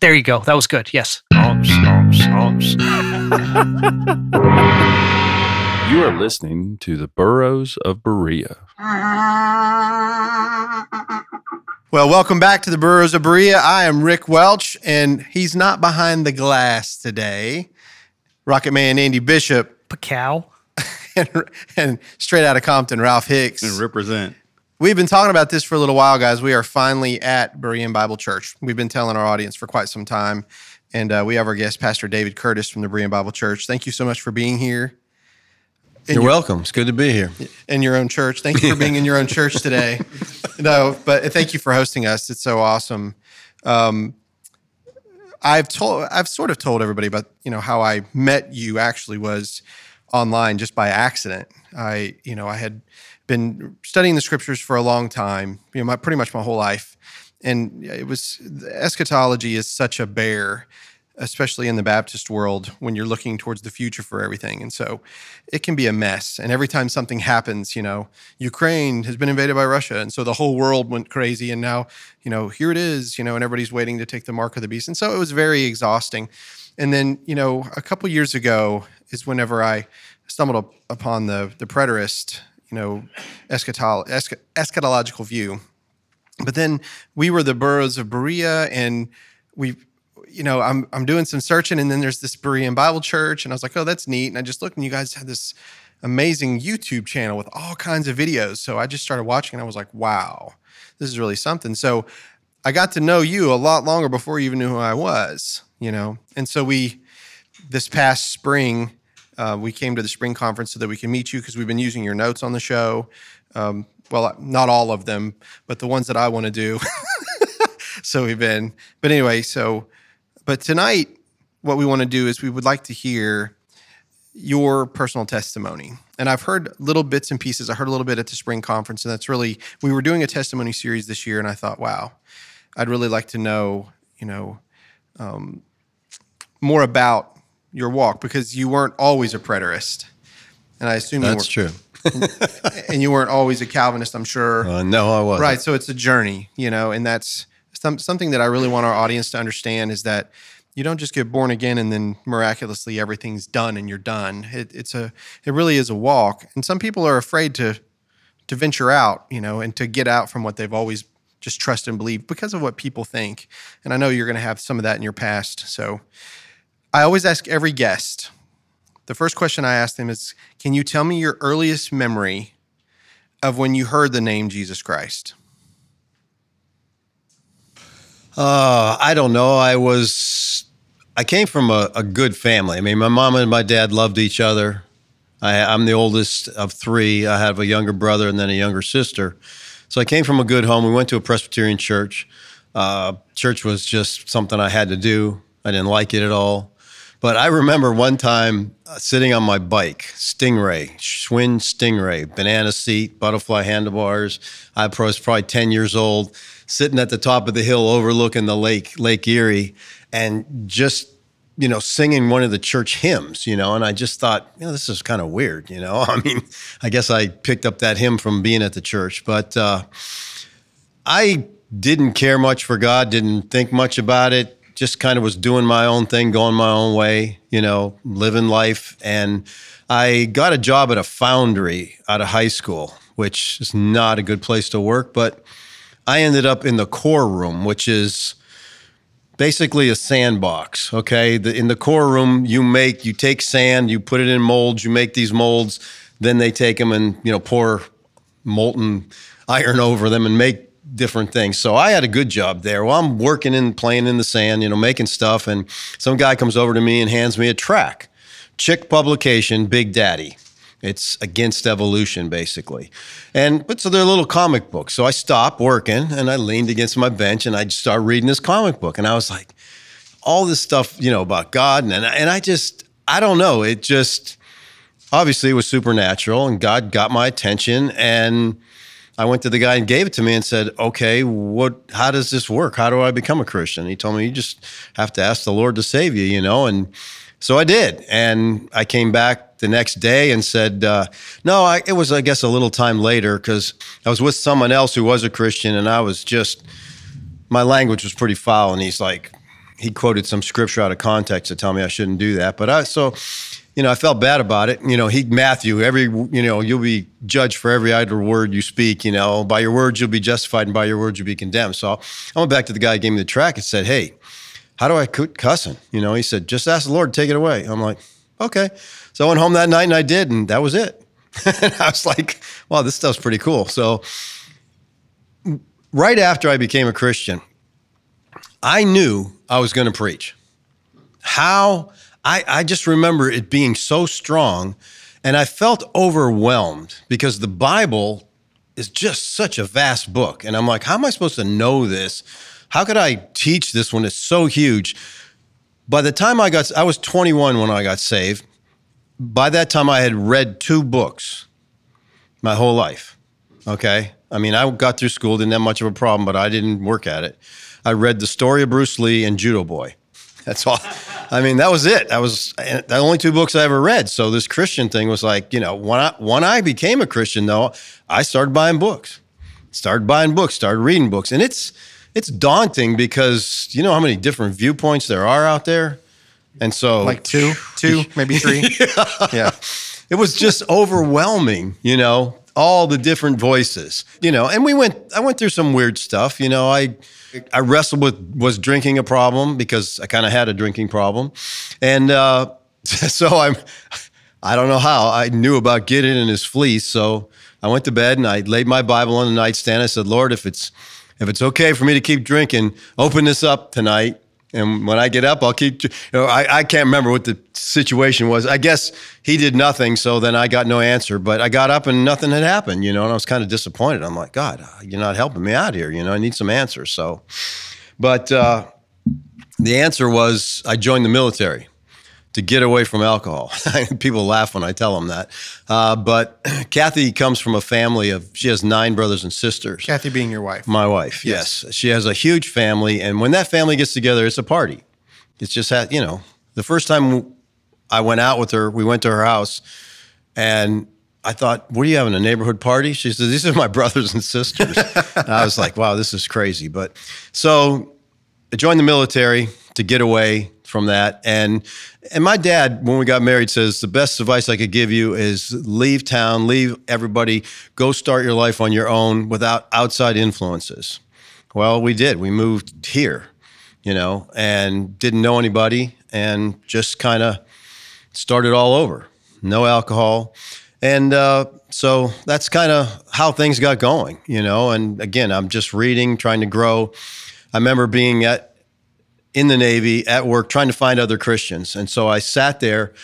There you go. That was good. Yes. You are listening to the Boroughs of Berea. Well, welcome back to the Boroughs of Berea. I am Rick Welch, and he's not behind the glass today. Rocket Man Andy Bishop. Pacow. And straight out of Compton, Ralph Hicks. And represent. We've been talking about this for a little while, guys. We are finally at Berean Bible Church. We've been telling our audience for quite some time. And we have our guest, Pastor David Curtis from the Berean Bible Church. Thank you so much for being here. You're welcome. It's good to be here. In your own church. Thank you for being in your own church today. No, but thank you for hosting us. It's so awesome. I've sort of told everybody about, you know, how I met you actually was online just by accident. I had been studying the scriptures for a long time, pretty much my whole life. And eschatology is such a bear, especially in the Baptist world, when you're looking towards the future for everything. And so it can be a mess. And every time something happens, Ukraine has been invaded by Russia. And so the whole world went crazy. And now, here it is, and everybody's waiting to take the mark of the beast. And so it was very exhausting. And then, a couple years ago is whenever I stumbled upon the preterist, eschatological view. But then we were the Boroughs of Berea, and we I'm doing some searching, and then there's this Berean Bible Church, and I was like, oh, that's neat. And I just looked, and you guys had this amazing YouTube channel with all kinds of videos. So I just started watching, and I was like, wow, this is really something. So I got to know you a lot longer before you even knew who I was, And so this past spring, we came to the spring conference so that we can meet you because we've been using your notes on the show. Well, not all of them, but the ones that I want to do. But tonight, what we want to do is we would like to hear your personal testimony. And I've heard little bits and pieces. I heard a little bit at the spring conference, and we were doing a testimony series this year, and I thought, wow, I'd really like to know, more about your walk, because you weren't always a preterist. And I assume that's true. And you weren't always a Calvinist, I'm sure. No, I wasn't. Right, so it's a journey, and that's something that I really want our audience to understand is that you don't just get born again and then miraculously everything's done and you're done. It really is a walk. And some people are afraid to venture out, and to get out from what they've always just trust and believe because of what people think. And I know you're going to have some of that in your past. So I always ask every guest, the first question I ask them is, can you tell me your earliest memory of when you heard the name Jesus Christ? I don't know. I came from a good family. I mean, my mom and my dad loved each other. I'm the oldest of three. I have a younger brother and then a younger sister. So I came from a good home. We went to a Presbyterian church. Church was just something I had to do. I didn't like it at all. But I remember one time sitting on my bike, Stingray, banana seat, butterfly handlebars. I was probably 10 years old, sitting at the top of the hill overlooking the lake, Lake Erie, and just, singing one of the church hymns, and I just thought, this is kind of weird, I mean, I guess I picked up that hymn from being at the church, but I didn't care much for God, didn't think much about it. Just kind of was doing my own thing, going my own way, living life. And I got a job at a foundry out of high school, which is not a good place to work. But I ended up in the core room, which is basically a sandbox, okay? In the core room, you take sand, you put it in molds, you make these molds, then they take them and, pour molten iron over them and make different things. So I had a good job there. Well, I'm working and playing in the sand, making stuff. And some guy comes over to me and hands me a track. Chick Publication, Big Daddy. It's against evolution, basically. But so they're little comic books. So I stopped working and I leaned against my bench and I just started reading this comic book. And I was like, all this stuff, about God. And I just, I don't know. It just, obviously it was supernatural and God got my attention, and I went to the guy and gave it to me and said, okay, how does this work? How do I become a Christian? He told me, you just have to ask the Lord to save you, you know? And so I did. And I came back the next day and said, it was, I guess, a little time later, because I was with someone else who was a Christian, and I was just, my language was pretty foul. And he's like, he quoted some scripture out of context to tell me I shouldn't do that. But I felt bad about it. You know, Matthew, you'll be judged for every idle word you speak, you know, by your words, you'll be justified, and by your words, you'll be condemned. So I went back to the guy who gave me the track and said, hey, how do I quit cussing? You know, he said, just ask the Lord to take it away. I'm like, okay. So I went home that night and I did, and that was it. And I was like, wow, this stuff's pretty cool. So right after I became a Christian, I knew I was going to preach. How? I just remember it being so strong, and I felt overwhelmed because the Bible is just such a vast book. And I'm like, how am I supposed to know this? How could I teach this when it's so huge? By the time I was 21 when I got saved. By that time, I had read 2 books my whole life, okay? I mean, I got through school, didn't have much of a problem, but I didn't work at it. I read The Story of Bruce Lee and Judo Boy. That's all. I mean, that was it. That was the only 2 books I ever read. So this Christian thing was like, you know, when I became a Christian, though, I started buying books, started reading books. And it's daunting because you know how many different viewpoints there are out there. And so like two, maybe 3. Yeah. It was just overwhelming, you know, all the different voices, you know, and I went through some weird stuff. You know, I wrestled with, was drinking a problem, because I kind of had a drinking problem. And so I don't know how, I knew about Gideon and his fleece. So I went to bed and I laid my Bible on the nightstand. I said, Lord, if it's okay for me to keep drinking, open this up tonight. And when I get up, I'll keep, you know, I can't remember what the situation was. I guess he did nothing, so then I got no answer. But I got up and nothing had happened, you know, and I was kind of disappointed. I'm like, God, you're not helping me out here. You know, I need some answers. So, but the answer was I joined the military to get away from alcohol. People laugh when I tell them that. But Kathy comes from a family of, she has 9 brothers and sisters. Kathy being your wife. My wife, yes. She has a huge family. And when that family gets together, it's a party. It's just, you know, the first time I went out with her, we went to her house, and I thought, what are you having, a neighborhood party? She said, these are my brothers and sisters. And I was like, wow, this is crazy. But so I joined the military to get away from that. And my dad, when we got married, says, the best advice I could give you is leave town, leave everybody, go start your life on your own without outside influences. Well, we did. We moved here, you know, and didn't know anybody and just kind of started all over. No alcohol. And so that's kind of how things got going, you know. And again, I'm just reading, trying to grow. I remember being in the Navy at work trying to find other Christians. And so I sat there,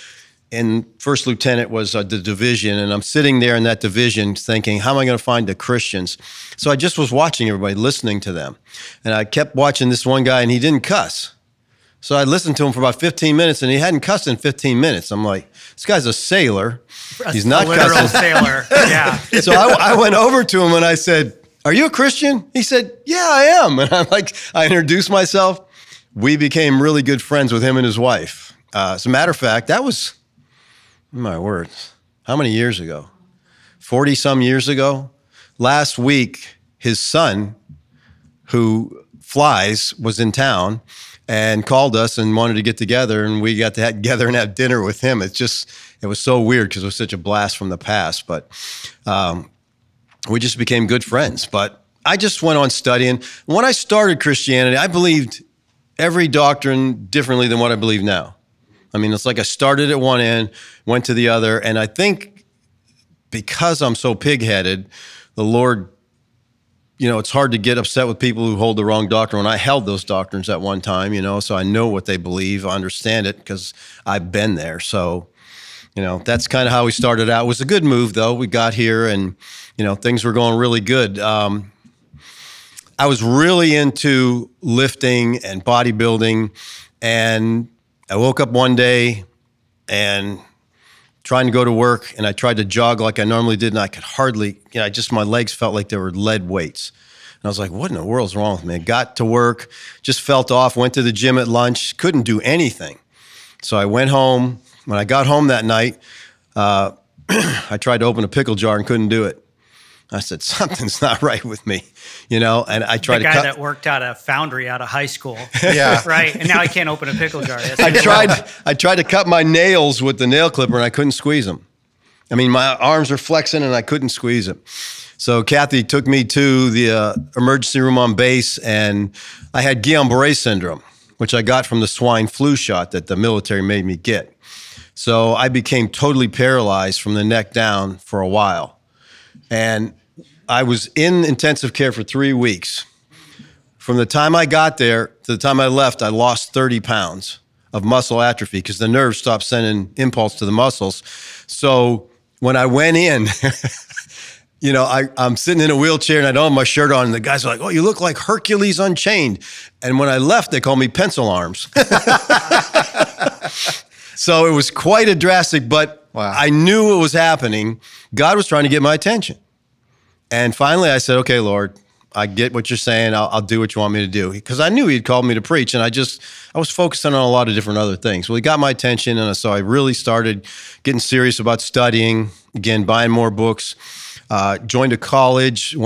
and first lieutenant was the division, and I'm sitting there in that division thinking, how am I going to find the Christians? So I just was watching everybody, listening to them. And I kept watching this one guy, and he didn't cuss. So I listened to him for about 15 minutes, and he hadn't cussed in 15 minutes. I'm like, this guy's a sailor. He's not cussing. A literal sailor, yeah. So I went over to him, and I said, are you a Christian? He said, yeah, I am. And I'm like, I introduced myself. We became really good friends with him and his wife. As a matter of fact, that was, my word, how many years ago? 40-some years ago? Last week, his son, who flies, was in town and called us and wanted to get together, and we got together and have dinner with him. It was so weird because it was such a blast from the past, but we just became good friends. But I just went on studying. When I started Christianity, I believed every doctrine differently than what I believe now. I mean, it's like I started at one end, went to the other, and I think because I'm so pig-headed, the Lord, you know, it's hard to get upset with people who hold the wrong doctrine. When I held those doctrines at one time, you know, so I know what they believe, I understand it because I've been there. So, you know, that's kind of how we started out. It was a good move, though. We got here and, you know, things were going really good. I was really into lifting and bodybuilding, and I woke up one day and trying to go to work, and I tried to jog like I normally did, and I could hardly, my legs felt like they were lead weights. And I was like, what in the world's wrong with me? I got to work, just felt off, went to the gym at lunch, couldn't do anything. So I went home. When I got home that night, I tried to open a pickle jar and couldn't do it. I said, something's not right with me, and I tried to cut. The guy that worked at a foundry out of high school. Yeah. Right? And now he can't open a pickle jar. I tried to cut my nails with the nail clipper, and I couldn't squeeze them. I mean, my arms were flexing, and I couldn't squeeze them. So Kathy took me to the emergency room on base, and I had Guillain-Barré syndrome, which I got from the swine flu shot that the military made me get. So I became totally paralyzed from the neck down for a while. And I was in intensive care for 3 weeks. From the time I got there to the time I left, I lost 30 pounds of muscle atrophy because the nerves stopped sending impulse to the muscles. So when I went in, I'm sitting in a wheelchair and I don't have my shirt on. And the guys are like, oh, you look like Hercules Unchained. And when I left, they called me Pencil Arms. So it was quite a drastic, but wow. I knew what was happening. God was trying to get my attention. And finally I said, okay, Lord, I get what you're saying. I'll do what you want me to do. Because I knew he'd called me to preach, and I was focusing on a lot of different other things. Well, he got my attention, and so I really started getting serious about studying, again, buying more books. Went to a college,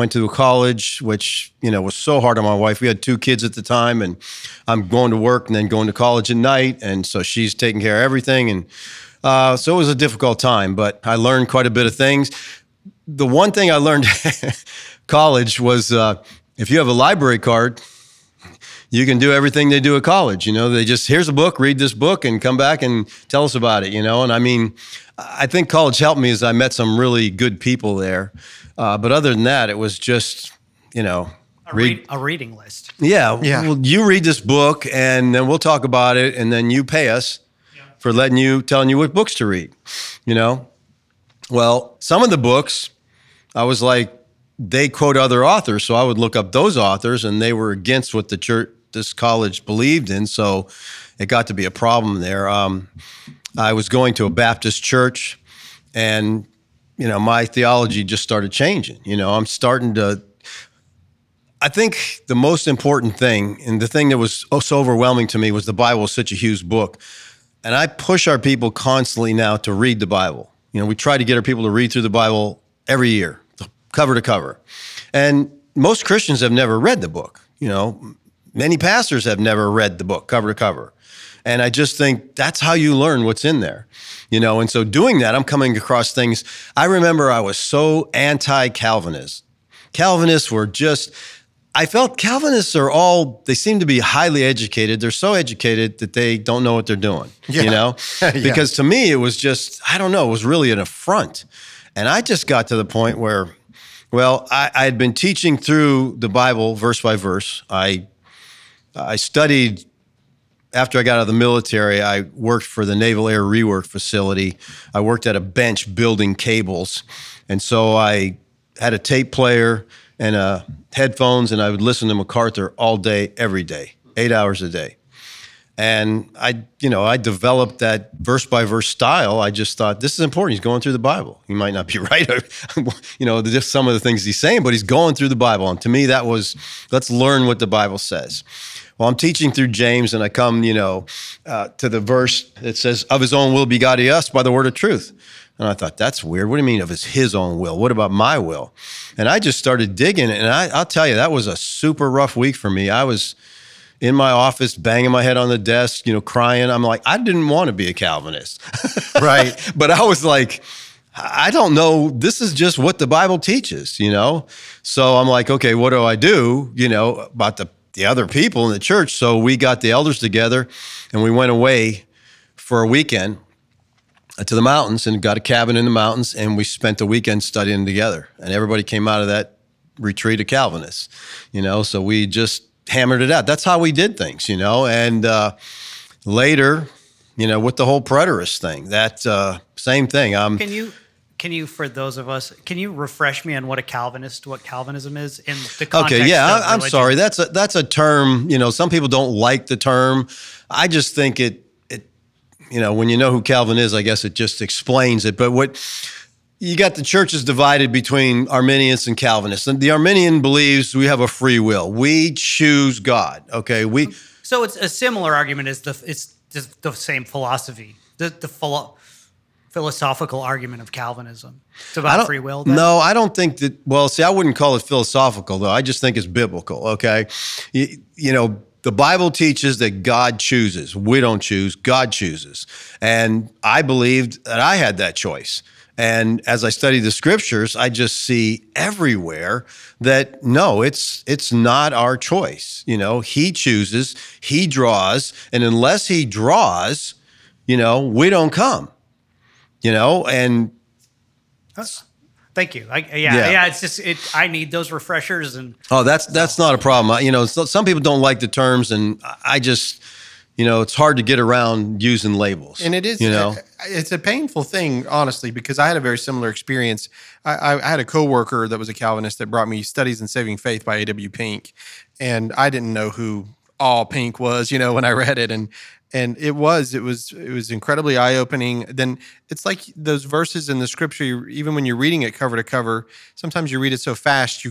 which, was so hard on my wife. We had 2 kids at the time, and I'm going to work and then going to college at night. And so she's taking care of everything. And so it was a difficult time, but I learned quite a bit of things. The one thing I learned at college was if you have a library card, you can do everything they do at college. They just, here's a book, read this book, and come back and tell us about it, And I think college helped me as I met some really good people there. But other than that, it was just, a reading list. Yeah. Well, you read this book, and then we'll talk about it, and then you pay us for telling you what books to read, Well, some of the books, I was like, they quote other authors, so I would look up those authors, and they were against what this college believed in, so it got to be a problem there. I was going to a Baptist church, and my theology just started changing. I think the most important thing, and the thing that was so overwhelming to me, was the Bible is such a huge book, and I push our people constantly now to read the Bible. We try to get our people to read through the Bible every year, cover to cover. And most Christians have never read the book. Many pastors have never read the book cover to cover. And I just think that's how you learn what's in there. And so doing that, I'm coming across things. I remember I was so anti-Calvinist. Calvinists were just, I felt Calvinists are all, they seem to be highly educated. They're so educated that they don't know what they're doing, Because to me, it was just, it was really an affront. And I just got to the point where, I had been teaching through the Bible verse by verse. I studied, after I got out of the military, I worked for the Naval Air Rework Facility. I worked at a bench building cables. And so I had a tape player and headphones, and I would listen to MacArthur all day, every day, 8 hours a day. And I developed that verse by verse style. I just thought, this is important. He's going through the Bible. He might not be right. Just some of the things he's saying, but he's going through the Bible. And to me, that was, let's learn what the Bible says. Well, I'm teaching through James, and I come, to the verse that says, of his own will begotten us by the word of truth. And I thought, that's weird. What do you mean of his own will? What about my will? And I just started digging it. And I'll tell you, that was a super rough week for me. I was in my office, banging my head on the desk, crying. I'm like, I didn't want to be a Calvinist. Right. But I was like, I don't know. This is just what the Bible teaches, So I'm like, okay, what do I do, about the other people in the church? So we got the elders together, and we went away for a weekend to the mountains and got a cabin in the mountains, and we spent the weekend studying together. And everybody came out of that retreat a Calvinist, So we just hammered it out. That's how we did things, And later, with the whole preterist thing, that same thing. Can you refresh me on what Calvinism is in the context? Okay, yeah, of religion? I'm sorry. That's a term. Some people don't like the term. I just think it you know, when you know who Calvin is, I guess it just explains it. But what you got, the church is divided between Arminians and Calvinists. And the Arminian believes we have a free will. We choose God. Okay, we. So it's a similar argument as the same philosophy. The philosophical argument of Calvinism. It's about free will. Then? No, I don't think that. Well, see, I wouldn't call it philosophical though. I just think it's biblical. Okay, you know. The Bible teaches that God chooses. We don't choose, God chooses. And I believed that I had that choice. And as I study the scriptures, I just see everywhere that no, it's not our choice. You know, he chooses, he draws, and unless he draws, you know, we don't come. You know, and thank you. Yeah. It's just I need those refreshers, and that's not a problem. Some people don't like the terms, and I just, it's hard to get around using labels. And it is, it's a painful thing, honestly, because I had a very similar experience. I had a coworker that was a Calvinist that brought me Studies in Saving Faith by A.W. Pink, and I didn't know who all Pink was, when I read it, and it was incredibly eye-opening. Then it's like those verses in the scripture, even when you're reading it cover to cover, sometimes you read it so fast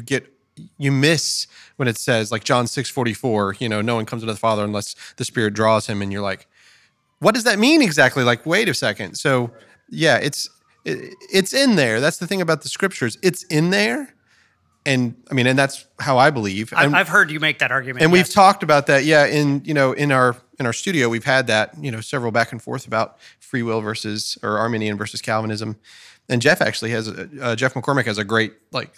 you miss when it says, like John 6:44, no one comes to the Father unless the Spirit draws him. And you're like, what does that mean exactly? Like, wait a second. So yeah, it's in there. That's the thing about the scriptures. It's in there. And I mean, and that's how I believe. And I've heard you make that argument. And we've talked about that. Yeah. In our studio, we've had that, several back and forth about free will versus, or Arminian versus Calvinism. And Jeff actually has, Jeff McCormick has a great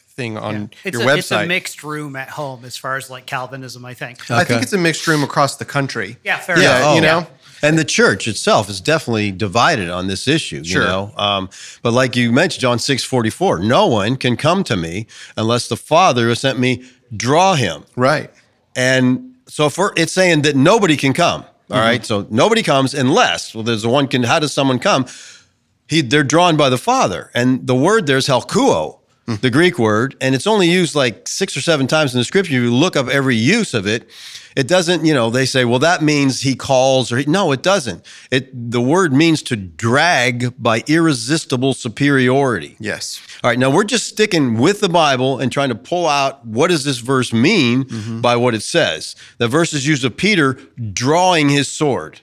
thing on your website. It's a mixed room at home as far as Calvinism, I think. Okay. I think it's a mixed room across the country. Yeah. Fair enough. Yeah. And the church itself is definitely divided on this issue, sure. But like you mentioned, John 6:44, no one can come to me unless the Father who sent me draw him. Right. And so it's saying that nobody can come, all right? So nobody comes unless, how does someone come? They're drawn by the Father. And the word there is helkuo, the Greek word, and it's only used 6 or 7 times in the scripture. You look up every use of it. It doesn't, they say, well, that means he calls, no, it doesn't. The word means to drag by irresistible superiority. Yes. All right, now we're just sticking with the Bible and trying to pull out what does this verse mean by what it says. The verse is used of Peter drawing his sword.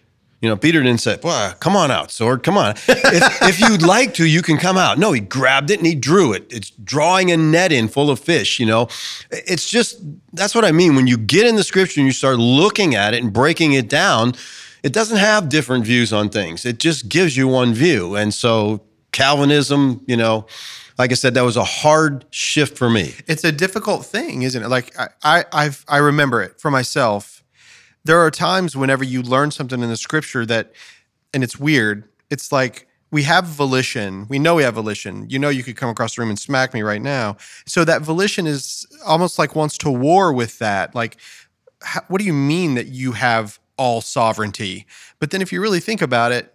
Peter didn't say, well, come on out, sword, come on. If you'd like to, you can come out. No, he grabbed it and he drew it. It's drawing a net in full of fish, It's just, that's what I mean. When you get in the scripture and you start looking at it and breaking it down, it doesn't have different views on things. It just gives you one view. And so Calvinism, like I said, that was a hard shift for me. It's a difficult thing, isn't it? I remember it for myself. There are times whenever you learn something in the scripture that, and it's weird, it's like we have volition. We know we have volition. You could come across the room and smack me right now. So that volition is almost wants to war with that. What do you mean that you have all sovereignty? But then if you really think about it,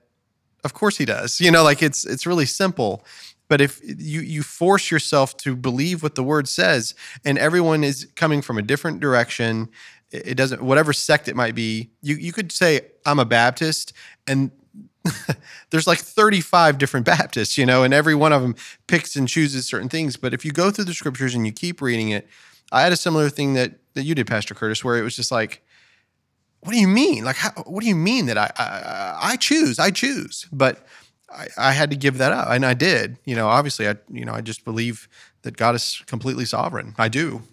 of course he does. It's really simple. But if you force yourself to believe what the word says, and everyone is coming from a different direction, it doesn't, whatever sect it might be, you could say, I'm a Baptist, and there's 35 different Baptists, and every one of them picks and chooses certain things. But if you go through the scriptures and you keep reading it, I had a similar thing that you did, Pastor Curtis, where it was just what do you mean? What do you mean that I choose? But I had to give that up, and I did. Obviously, I just believe that God is completely sovereign. I do.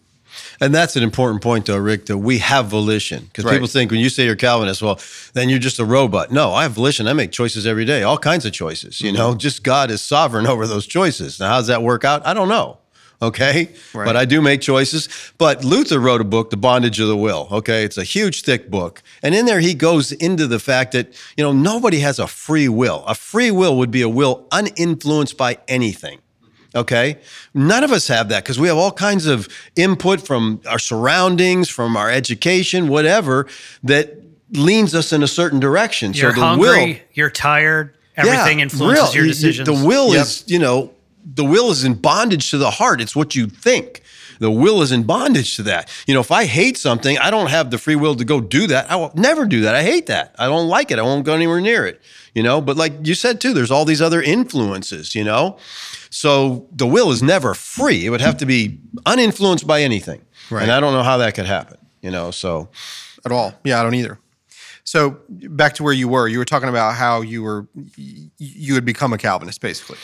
And that's an important point, though, Rick, that we have volition. Because Right. People think when you say you're Calvinist, well, then you're just a robot. No, I have volition. I make choices every day, all kinds of choices. Just God is sovereign over those choices. Now, how does that work out? I don't know. Okay? Right. But I do make choices. But Luther wrote a book, The Bondage of the Will. Okay? It's a huge, thick book. And in there, he goes into the fact that, nobody has a free will. A free will would be a will uninfluenced by anything. Okay? None of us have that because we have all kinds of input from our surroundings, from our education, whatever, that leans us in a certain direction. You're hungry, you're tired, everything influences your decisions. The will is, the will is in bondage to the heart. It's what you think. The will is in bondage to that. If I hate something, I don't have the free will to go do that. I will never do that. I hate that. I don't like it. I won't go anywhere near it. you know? But like you said too, there's all these other influences, you know? So the will is never free. It would have to be uninfluenced by anything. Right. And I don't know how that could happen, you know, so. At all. Yeah, I don't either. So back to where you were talking about how you had become a Calvinist, basically.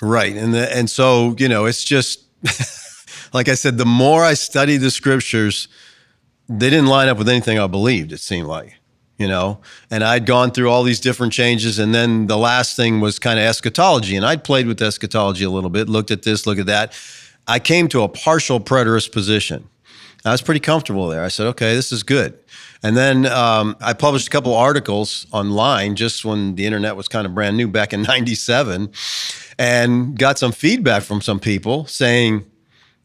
Right. And so, you know, it's just, like I said, the more I studied the scriptures, they didn't line up with anything I believed, it seemed like, you know? And I'd gone through all these different changes, and then the last thing was kind of eschatology. And I'd played with eschatology a little bit, looked at this, looked at that. I came to a partial preterist position. I was pretty comfortable there. I said, okay, this is good. And then I published a couple articles online just when the internet was kind of brand new back in 97, and got some feedback from some people saying,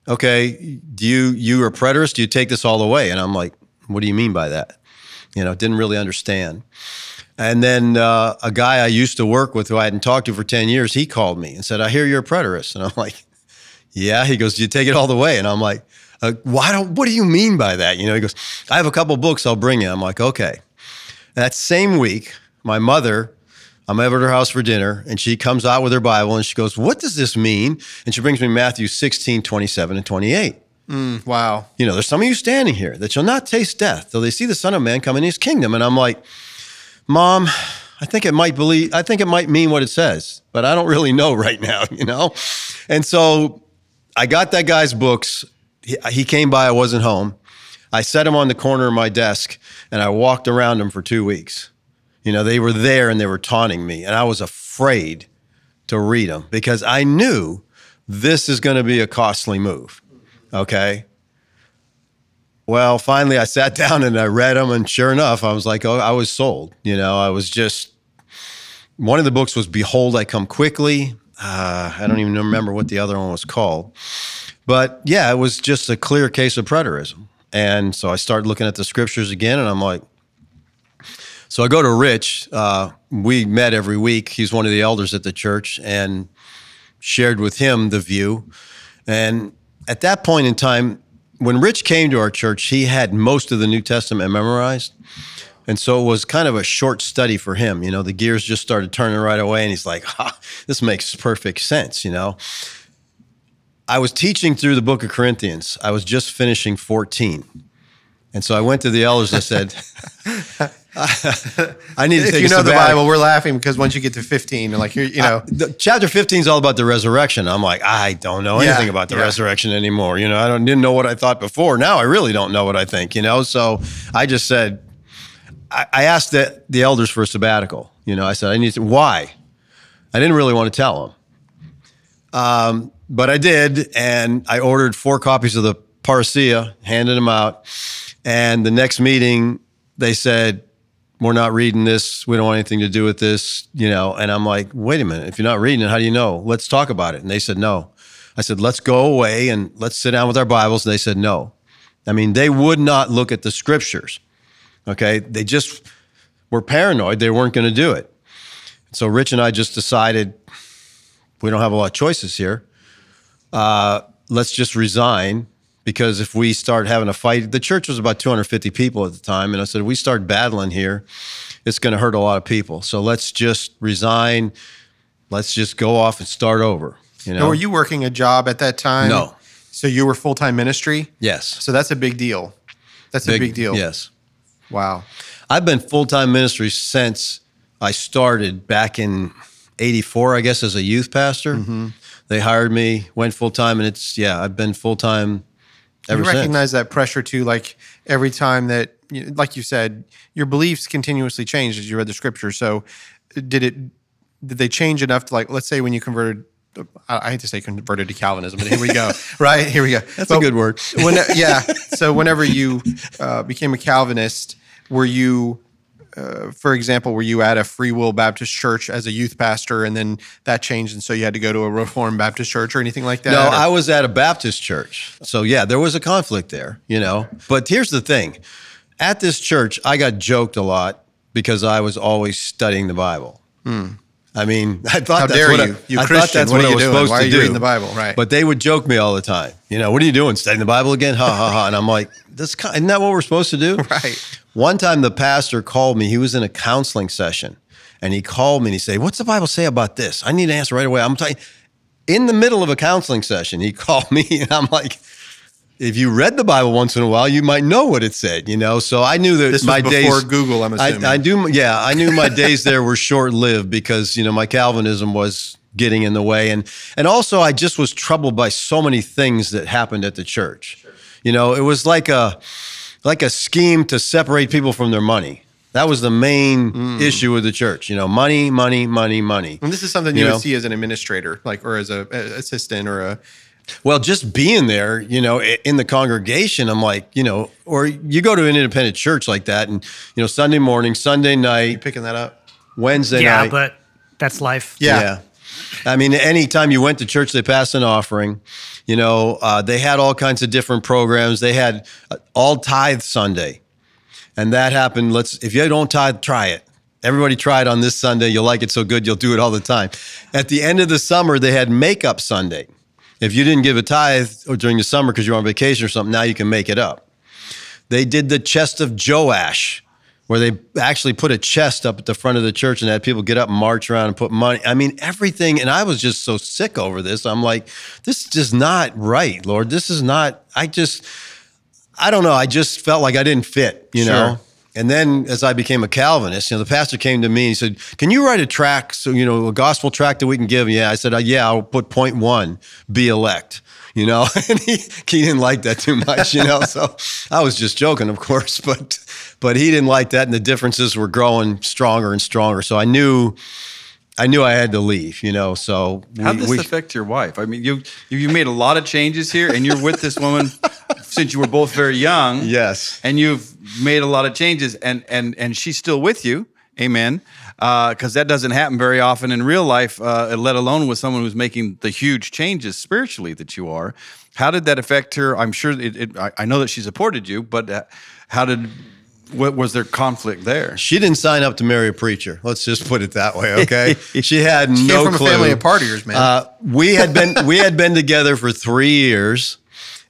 okay, you are a preterist, do you take this all the way? And I'm like, what do you mean by that? You know, didn't really understand. And then a guy I used to work with who I hadn't talked to for 10 years, he called me and said, I hear you're a preterist. And I'm like, yeah. He goes, do you take it all the way? And I'm like, what do you mean by that? You know, he goes, I have a couple books I'll bring you. I'm like, okay. And that same week, my mother, I'm over at her house for dinner, and she comes out with her Bible, and she goes, what does this mean? And she brings me Matthew 16, 27, and 28. Wow. You know, there's some of you standing here that shall not taste death till they see the Son of Man come in his kingdom. And I'm like, Mom, I think it might mean what it says, but I don't really know right now, you know? And so I got that guy's books. He came by, I wasn't home. I set him on the corner of my desk, and I walked around him for 2 weeks. You know, they were there and they were taunting me, and I was afraid to read them because I knew this is going to be a costly move, okay? Well, finally I sat down and I read them, and sure enough, I was like, oh, I was sold. You know, I was just, one of the books was Behold, I Come Quickly. I don't even remember what the other one was called. But yeah, it was just a clear case of preterism. And so I started looking at the scriptures again, and I'm like, so I go to Rich. We met every week. He's one of the elders at the church, and shared with him the view. And at that point in time, when Rich came to our church, he had most of the New Testament memorized. And so it was kind of a short study for him. You know, the gears just started turning right away, and he's like, this makes perfect sense, you know. I was teaching through the book of Corinthians. I was just finishing 14. And so I went to the elders and said, I need to take a sabbatical. If you know the Bible, we're laughing because once you get to 15, like, you know. Chapter 15 is all about the resurrection. I'm like, I don't know anything about the resurrection anymore. You know, I didn't know what I thought before. Now I really don't know what I think, you know. So I just said, I asked the elders for a sabbatical. You know, I said, I need to, why? I didn't really want to tell them. But I did, and I ordered 4 copies of the Parousia, handed them out. And the next meeting, they said, we're not reading this. We don't want anything to do with this, you know. And I'm like, wait a minute. If you're not reading it, how do you know? Let's talk about it. And they said, no. I said, let's go away and let's sit down with our Bibles. And they said, no. I mean, they would not look at the scriptures, okay? They just were paranoid. They weren't going to do it. So Rich and I just decided we don't have a lot of choices here. Let's just resign. Because if we start having a fight, the church was about 250 people at the time. And I said, if we start battling here, it's going to hurt a lot of people. So let's just resign. Let's just go off and start over. You know? Now, were you working a job at that time? No. So you were full-time ministry? Yes. So that's a big deal. That's a big deal. Yes. Wow. I've been full-time ministry since I started back in 84, I guess, as a youth pastor. Mm-hmm. They hired me, went full-time, and I've been full-time ever since. You recognize that pressure too, like every time that, like you said, your beliefs continuously change as you read the scripture. So did they change enough to, like, let's say when you converted, I hate to say converted to Calvinism, but here we go, right? Here we go. That's a good word. So whenever you became a Calvinist, were you, for example, were you at a Free Will Baptist church as a youth pastor, and then that changed, and so you had to go to a Reformed Baptist church or anything like that? No, I was at a Baptist church. So yeah, there was a conflict there, you know. But here's the thing. At this church, I got joked a lot because I was always studying the Bible. I mean, I thought that's what I was supposed to do. Why are you reading the Bible? Right. But they would joke me all the time. You know, what are you doing, studying the Bible again? Ha, ha, ha. And I'm like, isn't that what we're supposed to do? Right. One time the pastor called me. He was in a counseling session, and he called me and he said, what's the Bible say about this? I need an answer right away. I'm in the middle of a counseling session, he called me, and I'm like, if you read the Bible once in a while, you might know what it said, you know? So I knew that my days— This was before Google, I'm assuming. I knew my days there were short-lived because, you know, my Calvinism was getting in the way. And also, I just was troubled by so many things that happened at the church. Sure. You know, it was like a scheme to separate people from their money. That was the main issue with the church, you know, money, money, money, money. And this is something you would see as an administrator, like, or as an assistant or a... Well, just being there, you know, in the congregation, I'm like, you know, or you go to an independent church like that and, you know, Sunday morning, Sunday night. You're picking that up? Wednesday night. Yeah, but that's life. Yeah. I mean, anytime you went to church, they passed an offering. You know, they had all kinds of different programs. They had all tithe Sunday. And that happened. If you don't tithe, try it. Everybody tried on this Sunday. You'll like it so good, you'll do it all the time. At the end of the summer, they had makeup Sunday. If you didn't give a tithe or during the summer because you're on vacation or something, now you can make it up. They did the chest of Joash, where they actually put a chest up at the front of the church and had people get up and march around and put money. I mean, everything. And I was just so sick over this. I'm like, this is not right, Lord. This is not, I don't know. I just felt like I didn't fit, you know? And then as I became a Calvinist, you know, the pastor came to me and he said, can you write a tract, so, you know, a gospel tract that we can give? Yeah. I said, I'll put point one, be elect, you know? And he didn't like that too much, you know? So I was just joking, of course, but he didn't like that. And the differences were growing stronger and stronger. So I knew I had to leave, you know, so. How did this affect your wife? I mean, you made a lot of changes here, and you're with this woman since you were both very young. Yes. And you've made a lot of changes, and she's still with you, amen, because that doesn't happen very often in real life, let alone with someone who's making the huge changes spiritually that you are. How did that affect her? I'm sure, I know that she supported you, but what was their conflict there? She didn't sign up to marry a preacher. Let's just put it that way, okay? She had no clue. Came from a family of partiers, man. We had been together for 3 years,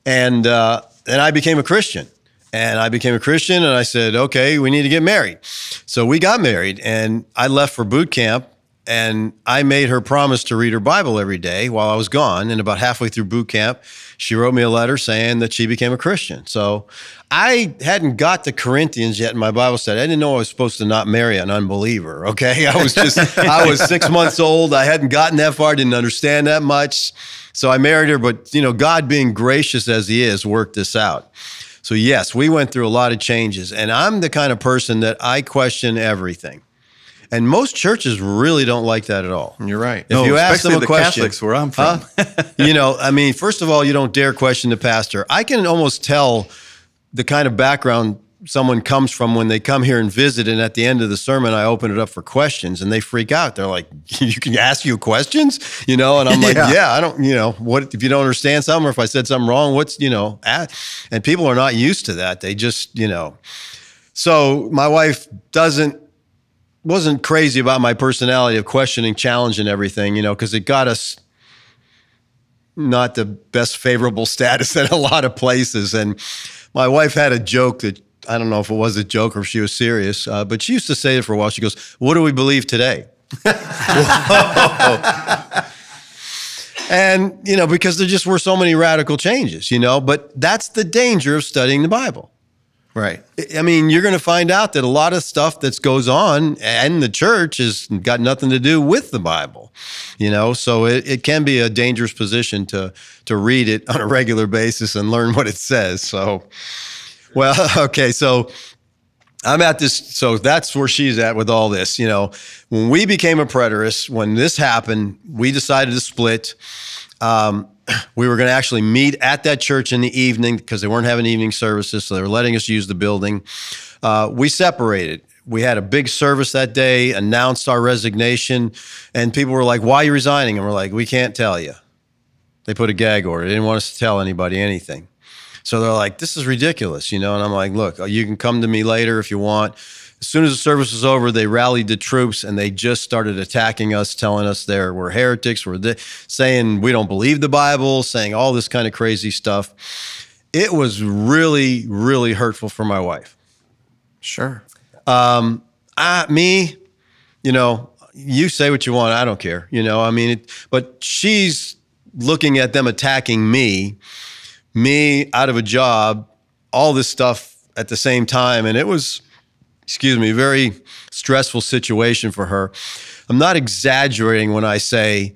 and I became a Christian. And I became a Christian, and I said, okay, we need to get married. So we got married, and I left for boot camp, and I made her promise to read her Bible every day while I was gone. And about halfway through boot camp, she wrote me a letter saying that she became a Christian. So I hadn't got to Corinthians yet in my Bible study. I didn't know I was supposed to not marry an unbeliever, okay? I was 6 months old. I hadn't gotten that far. I didn't understand that much. So I married her, but, you know, God being gracious as he is, worked this out. So yes, we went through a lot of changes, and I'm the kind of person that I question everything. And most churches really don't like that at all. You're right. If you ask them a question, Catholics, where I'm from, you know, I mean, first of all, you don't dare question the pastor. I can almost tell the kind of background someone comes from when they come here and visit. And at the end of the sermon, I open it up for questions, and they freak out. They're like, "You can ask you questions, you know?" And I'm like, "Yeah, I don't, you know, what if you don't understand something, or if I said something wrong? What's, you know?" And people are not used to that. They just, you know. So my wife wasn't crazy about my personality of questioning, challenging everything, you know, because it got us not the best favorable status at a lot of places. And my wife had a joke that, I don't know if it was a joke or if she was serious, but she used to say it for a while. She goes, "What do we believe today?" And, you know, because there just were so many radical changes, you know, but that's the danger of studying the Bible. Right. I mean, you're going to find out that a lot of stuff that goes on in the church has got nothing to do with the Bible, you know? So it can be a dangerous position to read it on a regular basis and learn what it says. So, well, okay, so I'm at this, so that's where she's at with all this, you know. When we became a preterist, when this happened, we decided to split. We were going to actually meet at that church in the evening because they weren't having evening services, so they were letting us use the building. We separated. We had a big service that day, announced our resignation, and people were like, "Why are you resigning?" And we're like, "We can't tell you." They put a gag order. They didn't want us to tell anybody anything. So they're like, "This is ridiculous," you know? And I'm like, "Look, you can come to me later if you want." As soon as the service was over, they rallied the troops, and they just started attacking us, telling us we're heretics, saying we don't believe the Bible, saying all this kind of crazy stuff. It was really, really hurtful for my wife. Sure. Me, you know, you say what you want, I don't care, you know, I mean, but she's looking at them attacking me out of a job, all this stuff at the same time. And it was, a very stressful situation for her. I'm not exaggerating when I say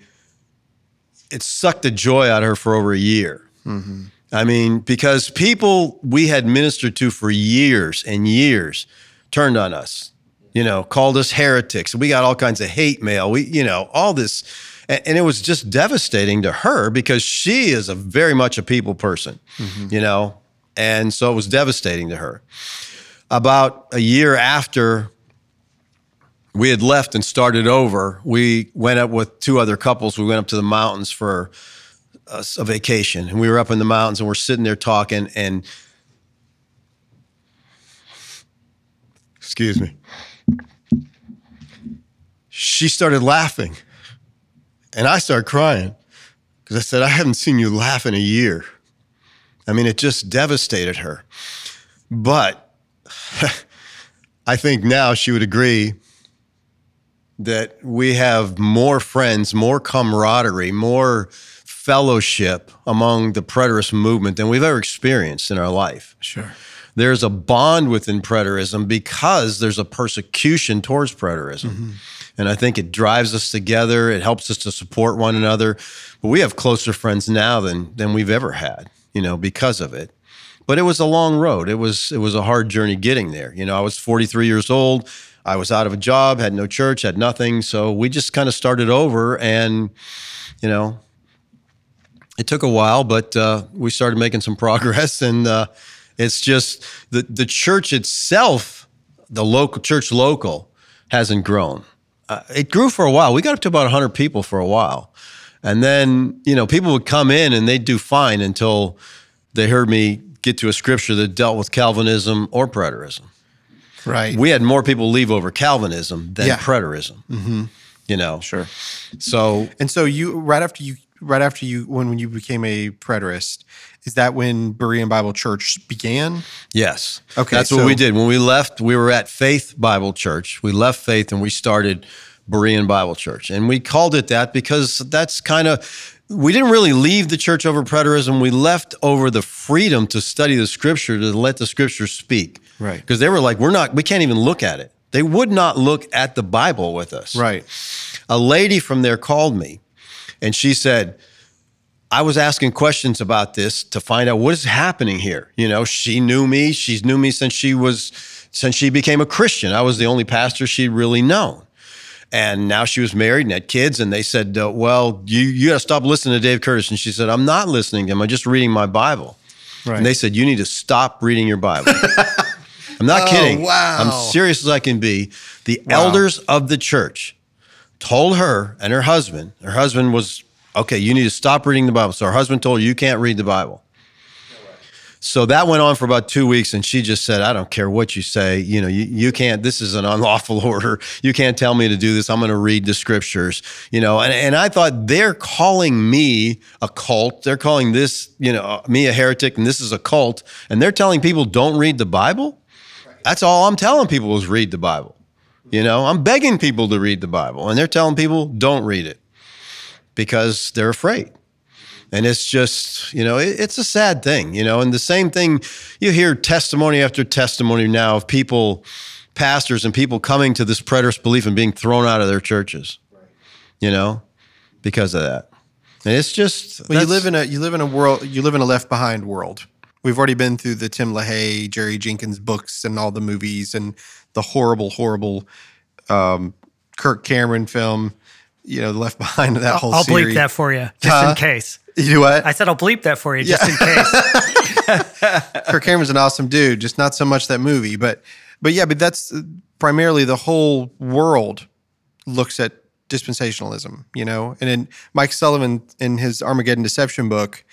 it sucked the joy out of her for over a year. Mm-hmm. I mean, because people we had ministered to for years and years turned on us, you know, called us heretics. We got all kinds of hate mail. We, you know, all this. And it was just devastating to her because she is a very much a people person, mm-hmm. you know, and so it was devastating to her. About a year after we had left and started over, we went up with two other couples. We went up to the mountains for a vacation, and we were up in the mountains and we're sitting there talking and, she started laughing. And I started crying because I said, I haven't seen you laugh in a year. I mean, it just devastated her. But I think now she would agree that we have more friends, more camaraderie, more fellowship among the preterist movement than we've ever experienced in our life. Sure. There's a bond within preterism because there's a persecution towards preterism. Mm-hmm. And I think it drives us together. It helps us to support one another. But we have closer friends now than we've ever had, you know, because of it. But it was a long road. It was a hard journey getting there. You know, I was 43 years old. I was out of a job, had no church, had nothing. So we just kind of started over and, you know, it took a while, but we started making some progress. And it's just the church itself, the local church local, hasn't grown. It grew for a while. We got up to about 100 people for a while. And then, you know, people would come in and they'd do fine until they heard me get to a scripture that dealt with Calvinism or preterism. Right. We had more people leave over Calvinism than preterism, mm-hmm. you know. Sure. So you, right after you, when you became a preterist, is that when Berean Bible Church began? Yes. Okay. That's what we did. When we left, we were at Faith Bible Church. We left Faith and we started Berean Bible Church. And we called it that because that's kind of, we didn't really leave the church over preterism. We left over the freedom to study the scripture, to let the scripture speak. Right. Because they were like, we can't even look at it. They would not look at the Bible with us. Right. A lady from there called me and she said, I was asking questions about this to find out what is happening here. You know, she knew me. She's knew me since she became a Christian. I was the only pastor she'd really known. And now she was married and had kids. And they said, well, you got to stop listening to Dave Curtis. And she said, I'm not listening to him. I'm just reading my Bible. Right. And they said, you need to stop reading your Bible. I'm not kidding. Wow. I'm serious as I can be. The elders of the church told her and her husband was, okay, you need to stop reading the Bible. So her husband told her, you can't read the Bible. So that went on for about 2 weeks, and she just said, I don't care what you say. You know, you can't, this is an unlawful order. You can't tell me to do this. I'm going to read the scriptures, you know. And I thought, they're calling me a cult. They're calling this, you know, me a heretic, and this is a cult. And they're telling people don't read the Bible? That's all I'm telling people is read the Bible. You know, I'm begging people to read the Bible, and they're telling people don't read it, because they're afraid. And it's just, you know, it's a sad thing, you know, and the same thing, you hear testimony after testimony now of people, pastors and people coming to this preterist belief and being thrown out of their churches, you know, because of that. And it's just, well, you live in a left behind world. We've already been through the Tim LaHaye, Jerry Jenkins books and all the movies and the horrible, Kirk Cameron film. You know, Left Behind, that whole series. I'll bleep that for you, just in case. You do what? I said I'll bleep that for you, just in case. Kirk Cameron's an awesome dude, just not so much that movie. But that's primarily the whole world looks at dispensationalism, you know? And then Mike Sullivan, in his Armageddon Deception book,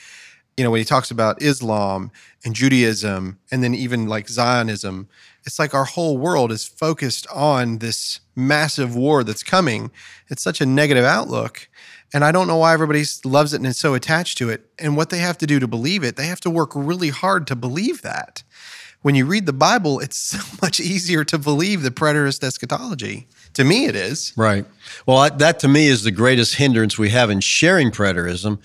you know, when he talks about Islam and Judaism and then even like Zionism, it's like our whole world is focused on this massive war that's coming. It's such a negative outlook. And I don't know why everybody loves it and is so attached to it. And what they have to do to believe it, they have to work really hard to believe that. when you read the Bible, it's so much easier to believe the preterist eschatology. To me, it is. Right. Well, that to me is the greatest hindrance we have in sharing preterism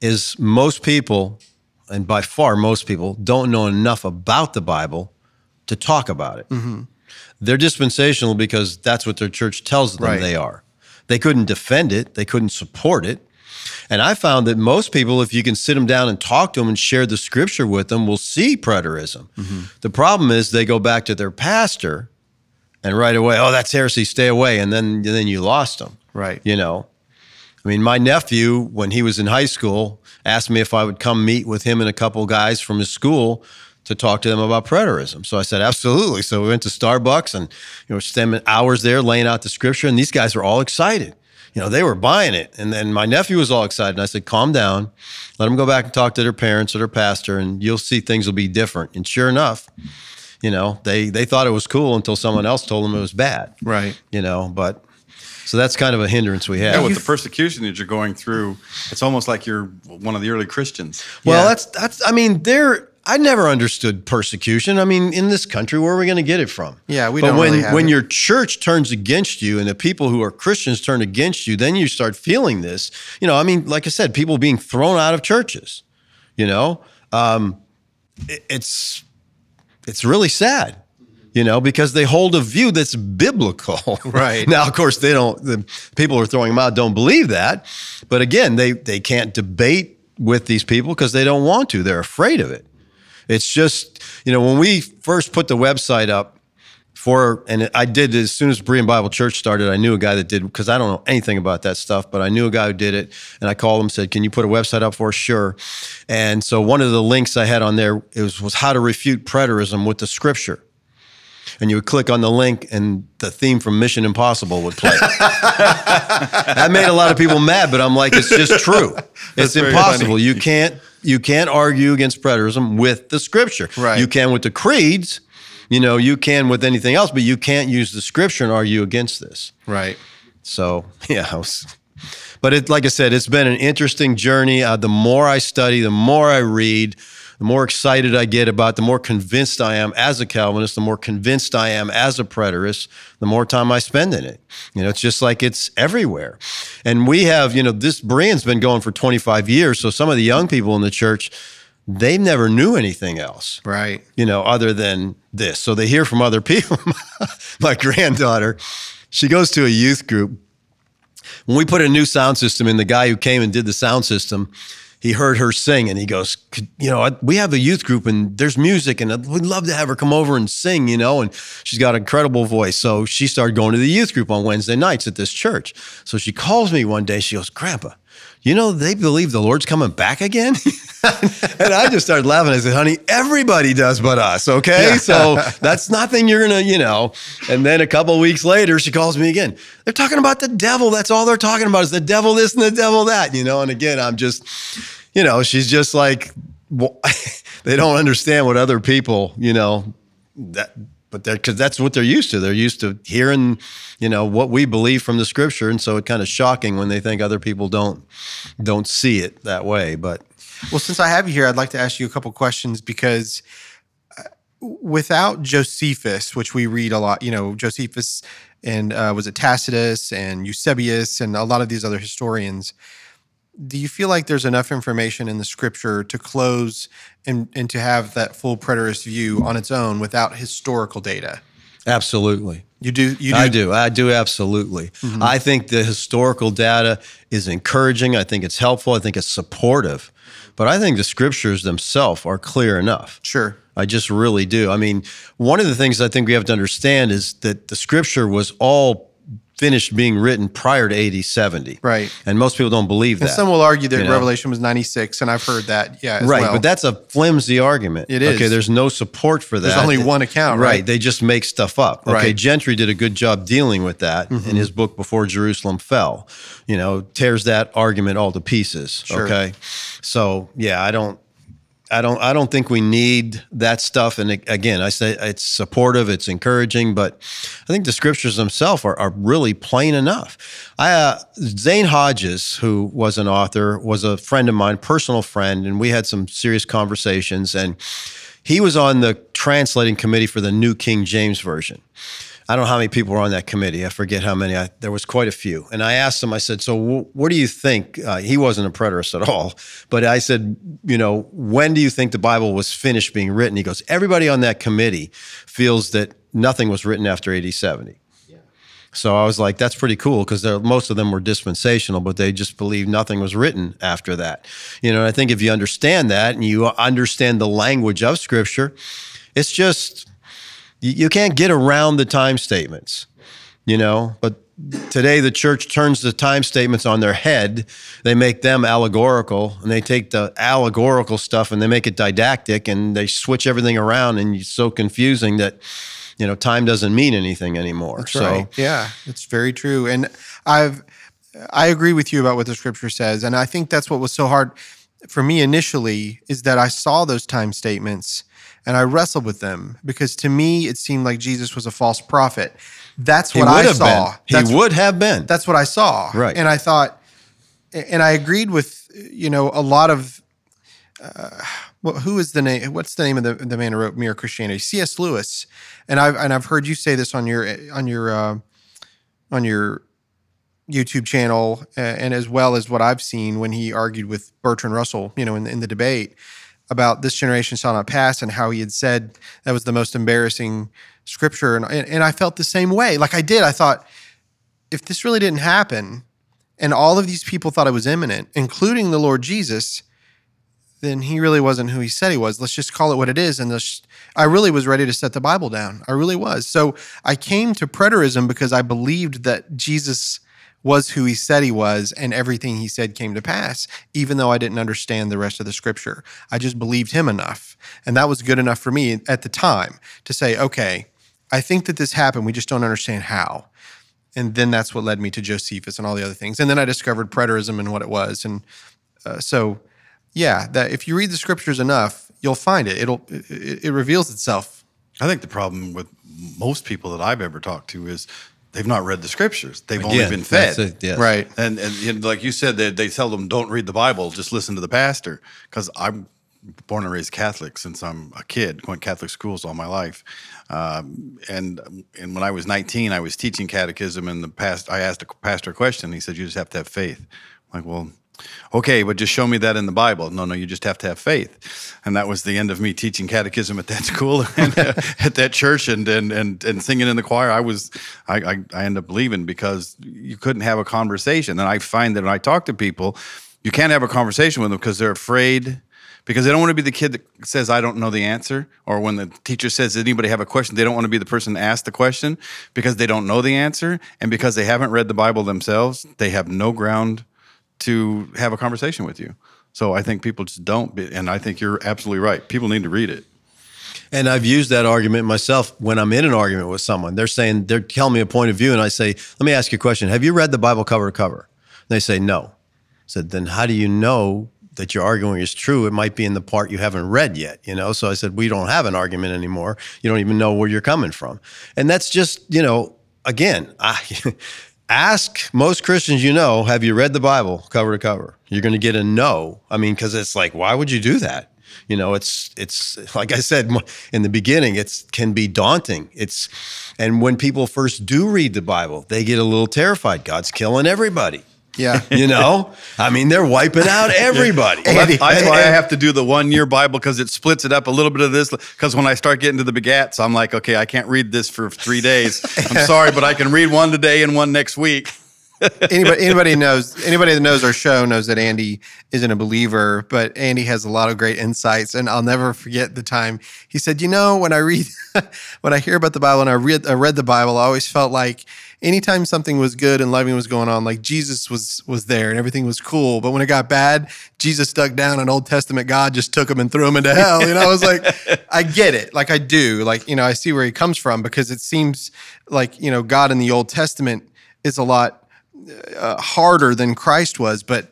is most people, and by far most people, don't know enough about the Bible to talk about it. Mm-hmm. They're dispensational because that's what their church tells them right. They are. They couldn't defend it. They couldn't support it. And I found that most people, if you can sit them down and talk to them and share the scripture with them, will see preterism. Mm-hmm. The problem is they go back to their pastor and right away, oh, that's heresy, stay away. And then you lost them. Right. You know, I mean, my nephew, when he was in high school, asked me if I would come meet with him and a couple guys from his school to talk to them about preterism. So I said, absolutely. So we went to Starbucks and, you know, spent hours there laying out the scripture. And these guys were all excited. You know, they were buying it. And then my nephew was all excited. And I said, calm down. Let them go back and talk to their parents or their pastor, and you'll see things will be different. And sure enough, you know, they thought it was cool until someone else told them it was bad. Right. You know, but so that's kind of a hindrance we have. Yeah, with the persecution that you're going through, it's almost like you're one of the early Christians. Well, yeah. that's I mean, I never understood persecution. I mean, in this country, where are we going to get it from? Yeah, when your church turns against you and the people who are Christians turn against you, then you start feeling this. You know, I mean, like I said, people being thrown out of churches. You know, it's really sad. You know, because they hold a view that's biblical. Right. Now, of course, they don't. The people who are throwing them out don't believe that, but again, they can't debate with these people because they don't want to. They're afraid of it. It's just, you know, when we first put the website up and I did as soon as Berean Bible Church started, I knew a guy that did, because I don't know anything about that stuff, but I knew a guy who did it, and I called him and said, can you put a website up for us? Sure. And so one of the links I had on there was how to refute preterism with the scripture. And you would click on the link and the theme from Mission Impossible would play. That made a lot of people mad, but I'm like, it's just true. It's impossible. Funny. You can't argue against preterism with the scripture. Right. You can with the creeds, you know, you can with anything else, but you can't use the scripture and argue against this. Right. So, yeah. But it, like I said, it's been an interesting journey. The more I study, the more I read, the more excited I get about it, the more convinced I am as a Calvinist, the more convinced I am as a preterist, the more time I spend in it. You know, it's just like it's everywhere. And we have, you know, this brand's been going for 25 years. So some of the young people in the church, they never knew anything else. Right. You know, other than this. So they hear from other people. My granddaughter, she goes to a youth group. When we put a new sound system in, the guy who came and did the sound system, he heard her sing, and he goes, you know, we have a youth group, and there's music, and we'd love to have her come over and sing, you know, and she's got an incredible voice. So she started going to the youth group on Wednesday nights at this church. So she calls me one day. She goes, Grandpa, you know, they believe the Lord's coming back again? And I just started laughing. I said, honey, everybody does but us, okay? So that's nothing you're going to, you know. And then a couple of weeks later, she calls me again. They're talking about the devil. That's all they're talking about is the devil this and the devil that, you know. And again, I'm just, you know, she's just like, well, they don't understand what other people, you know, that. But because that's what they're used to. They're used to hearing, you know, what we believe from the scripture. And so it's kind of shocking when they think other people don't see it that way. But well, since I have you here, I'd like to ask you a couple questions, because without Josephus, which we read a lot, you know, Josephus and was it Tacitus and Eusebius and a lot of these other historians, do you feel like there's enough information in the scripture to close and to have that full preterist view on its own without historical data? Absolutely. You do? I do, absolutely. Mm-hmm. I think the historical data is encouraging. I think it's helpful. I think it's supportive. But I think the scriptures themselves are clear enough. Sure. I just really do. I mean, one of the things I think we have to understand is that the scripture was all finished being written prior to AD 70. Right. And most people don't believe that. And some will argue that, you know? Revelation was 96, and I've heard that, yeah, as right, well. But that's a flimsy argument. It is. Okay, there's no support for that. There's only one account, right? They just make stuff up. Okay, right. Gentry did a good job dealing with that in his book Before Jerusalem Fell. You know, tears that argument all to pieces, sure. Okay? So, yeah, I don't think we need that stuff. And again, I say it's supportive, it's encouraging, but I think the scriptures themselves are really plain enough. Zane Hodges, who was an author, was a friend of mine, personal friend, and we had some serious conversations. And he was on the translating committee for the New King James Version. I don't know how many people were on that committee. I forget how many. There was quite a few. And I asked him, I said, so what do you think? He wasn't a preterist at all. But I said, you know, when do you think the Bible was finished being written? He goes, everybody on that committee feels that nothing was written after AD 70. Yeah. So I was like, that's pretty cool, because most of them were dispensational, but they just believed nothing was written after that. You know, and I think if you understand that and you understand the language of Scripture, it's just... you can't get around the time statements, you know, but today the church turns the time statements on their head. They make them allegorical, and they take the allegorical stuff and they make it didactic, and they switch everything around, and it's so confusing that, you know, time doesn't mean anything anymore. That's so right. Yeah, it's very true. And I agree with you about what the Scripture says. And I think that's what was so hard for me initially, is that I saw those time statements and I wrestled with them, because to me, it seemed like Jesus was a false prophet. That's what I saw. He would have been. That's what I saw. Right. And I thought, and I agreed with, you know, a lot of, who is the name? What's the name of the man who wrote Mere Christianity? C.S. Lewis. And I've heard you say this on your YouTube channel, and as well as what I've seen when he argued with Bertrand Russell, you know, in the debate about this generation shall not pass, and how he had said that was the most embarrassing Scripture. And I felt the same way. Like I did. I thought, if this really didn't happen and all of these people thought it was imminent, including the Lord Jesus, then he really wasn't who he said he was. Let's just call it what it is. And I really was ready to set the Bible down. I really was. So I came to preterism because I believed that Jesus was who he said he was, and everything he said came to pass, even though I didn't understand the rest of the Scripture. I just believed him enough. And that was good enough for me at the time to say, okay, I think that this happened. We just don't understand how. And then that's what led me to Josephus and all the other things. And then I discovered preterism and what it was. And so, yeah, that if you read the Scriptures enough, you'll find it. It reveals itself. I think the problem with most people that I've ever talked to is they've not read the Scriptures. They've only been fed. It, yes. Right. And like you said, they tell them, don't read the Bible, just listen to the pastor. Because I'm born and raised Catholic since I'm a kid, going to Catholic schools all my life. And when I was 19, I was teaching catechism, and I asked a pastor a question, and he said, you just have to have faith. I'm like, well, okay, but just show me that in the Bible. No, you just have to have faith. And that was the end of me teaching catechism at that school and at that church and singing in the choir. I ended up leaving because you couldn't have a conversation. And I find that when I talk to people, you can't have a conversation with them because they're afraid, because they don't want to be the kid that says, I don't know the answer. Or when the teacher says, does anybody have a question? They don't want to be the person to ask the question because they don't know the answer. And because they haven't read the Bible themselves, they have no ground to have a conversation with you. So I think people just don't. And I think you're absolutely right. People need to read it. And I've used that argument myself when I'm in an argument with someone. They're telling me a point of view, and I say, let me ask you a question. Have you read the Bible cover to cover? And they say, no. I said, then how do you know that your arguing is true? It might be in the part you haven't read yet, you know? So I said, we don't have an argument anymore. You don't even know where you're coming from. And that's just, you know, again, ask most Christians, you know, have you read the Bible cover to cover? You're going to get a no. I mean, because it's like, why would you do that? You know, it's like I said in the beginning, it can be daunting. And when people first do read the Bible, they get a little terrified. God's killing everybody. Yeah. You know? I mean, they're wiping out everybody. Yeah. Well, that's why I have to do the 1-year Bible, because it splits it up a little bit of this. Because when I start getting to the begats, I'm like, okay, I can't read this for 3 days. I'm sorry, but I can read one today and one next week. Anybody that knows our show knows that Andy isn't a believer, but Andy has a lot of great insights. And I'll never forget the time he said, you know, when I hear about the Bible and I read the Bible, I always felt like anytime something was good and loving was going on, like Jesus was there and everything was cool. But when it got bad, Jesus stuck down an Old Testament God, just took him and threw him into hell. You know, I was like, I get it. Like I do, like, you know, I see where he comes from, because it seems like, you know, God in the Old Testament is a lot harder than Christ was, but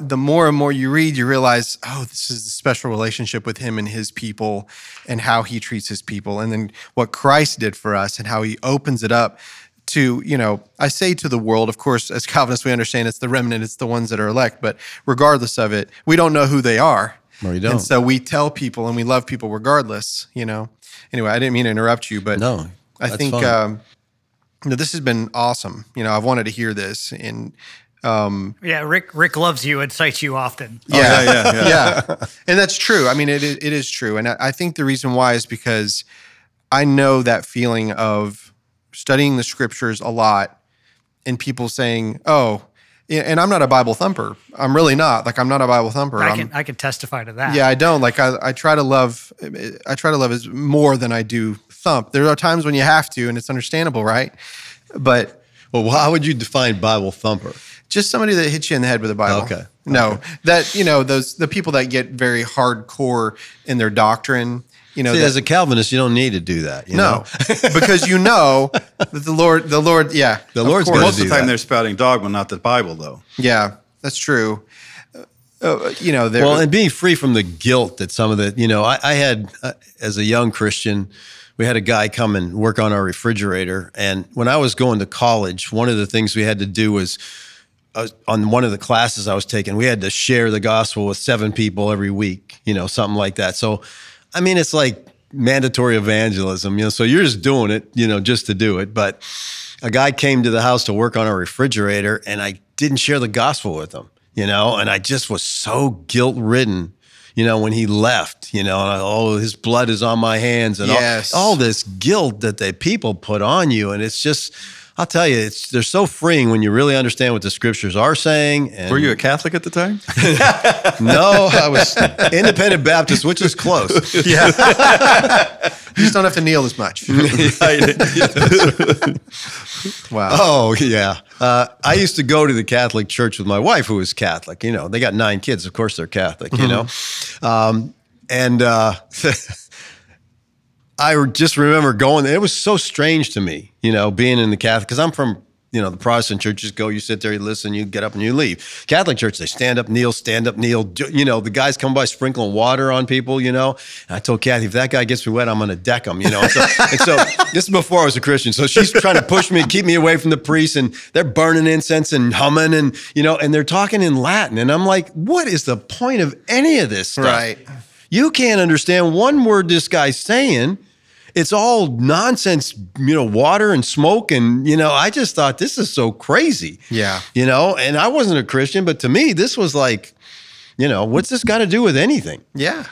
the more and more you read, you realize, oh, this is a special relationship with him and his people, and how he treats his people, and then what Christ did for us, and how he opens it up to, you know, I say to the world, of course, as Calvinists, we understand it's the remnant, it's the ones that are elect, but regardless of it, we don't know who they are. No, you don't. And so we tell people and we love people regardless, you know. Anyway, I didn't mean to interrupt you, but no, I think this has been awesome. You know, I've wanted to hear this. And yeah, Rick loves you and cites you often. Yeah, oh, yeah. And that's true. I mean, it is true. And I think the reason why is because I know that feeling of studying the scriptures a lot and people saying, oh, and I'm not a Bible thumper. I'm really not. Like, I'm not a Bible thumper. I can testify to that. Yeah, I don't. Like, I try to love is more than I do thump. There are times when you have to, and it's understandable, right? But well, how would you define Bible thumper? Just somebody that hits you in the head with a Bible. Okay. No, that, you know, the people that get very hardcore in their doctrine. You know, see, as a Calvinist, you don't need to do that. You know? Because you know that the Lord, yeah, the Lord's going to do that. Most of the time, they're spouting dogma, not the Bible, though. Yeah, that's true. You know, well, and being free from the guilt that some of the, you know, I had as a young Christian. We had a guy come and work on our refrigerator, and when I was going to college, one of the things we had to do was. On one of the classes I was taking, we had to share the gospel with 7 people every week, you know, something like that. So, I mean, it's like mandatory evangelism, you know, so you're just doing it, you know, just to do it. But a guy came to the house to work on our refrigerator, and I didn't share the gospel with him, you know, and I just was so guilt-ridden, you know, when he left, you know, and his blood is on my hands, and yes. all this guilt that the people put on you, and it's just... I'll tell you, they're so freeing when you really understand what the scriptures are saying. And were you a Catholic at the time? No, I was independent Baptist, which is close. Yeah. You just don't have to kneel as much. Wow. Oh, yeah. I used to go to the Catholic church with my wife, who was Catholic. You know, they got 9 kids. Of course they're Catholic, you know. I just remember going, it was so strange to me, you know, being in the Catholic, because I'm from, you know, the Protestant churches go, you sit there, you listen, you get up and you leave. Catholic church, they stand up, kneel, do, you know, the guys come by sprinkling water on people, you know. And I told Kathy, if that guy gets me wet, I'm going to deck him, you know. And so this is before I was a Christian. So she's trying to push me, keep me away from the priests, and they're burning incense and humming and, you know, and they're talking in Latin. And I'm like, what is the point of any of this stuff? Right. You can't understand one word this guy's saying. It's all nonsense, you know, water and smoke. And, you know, I just thought this is so crazy. Yeah. You know, and I wasn't a Christian, but to me, this was like, you know, what's this got to do with anything? Yeah.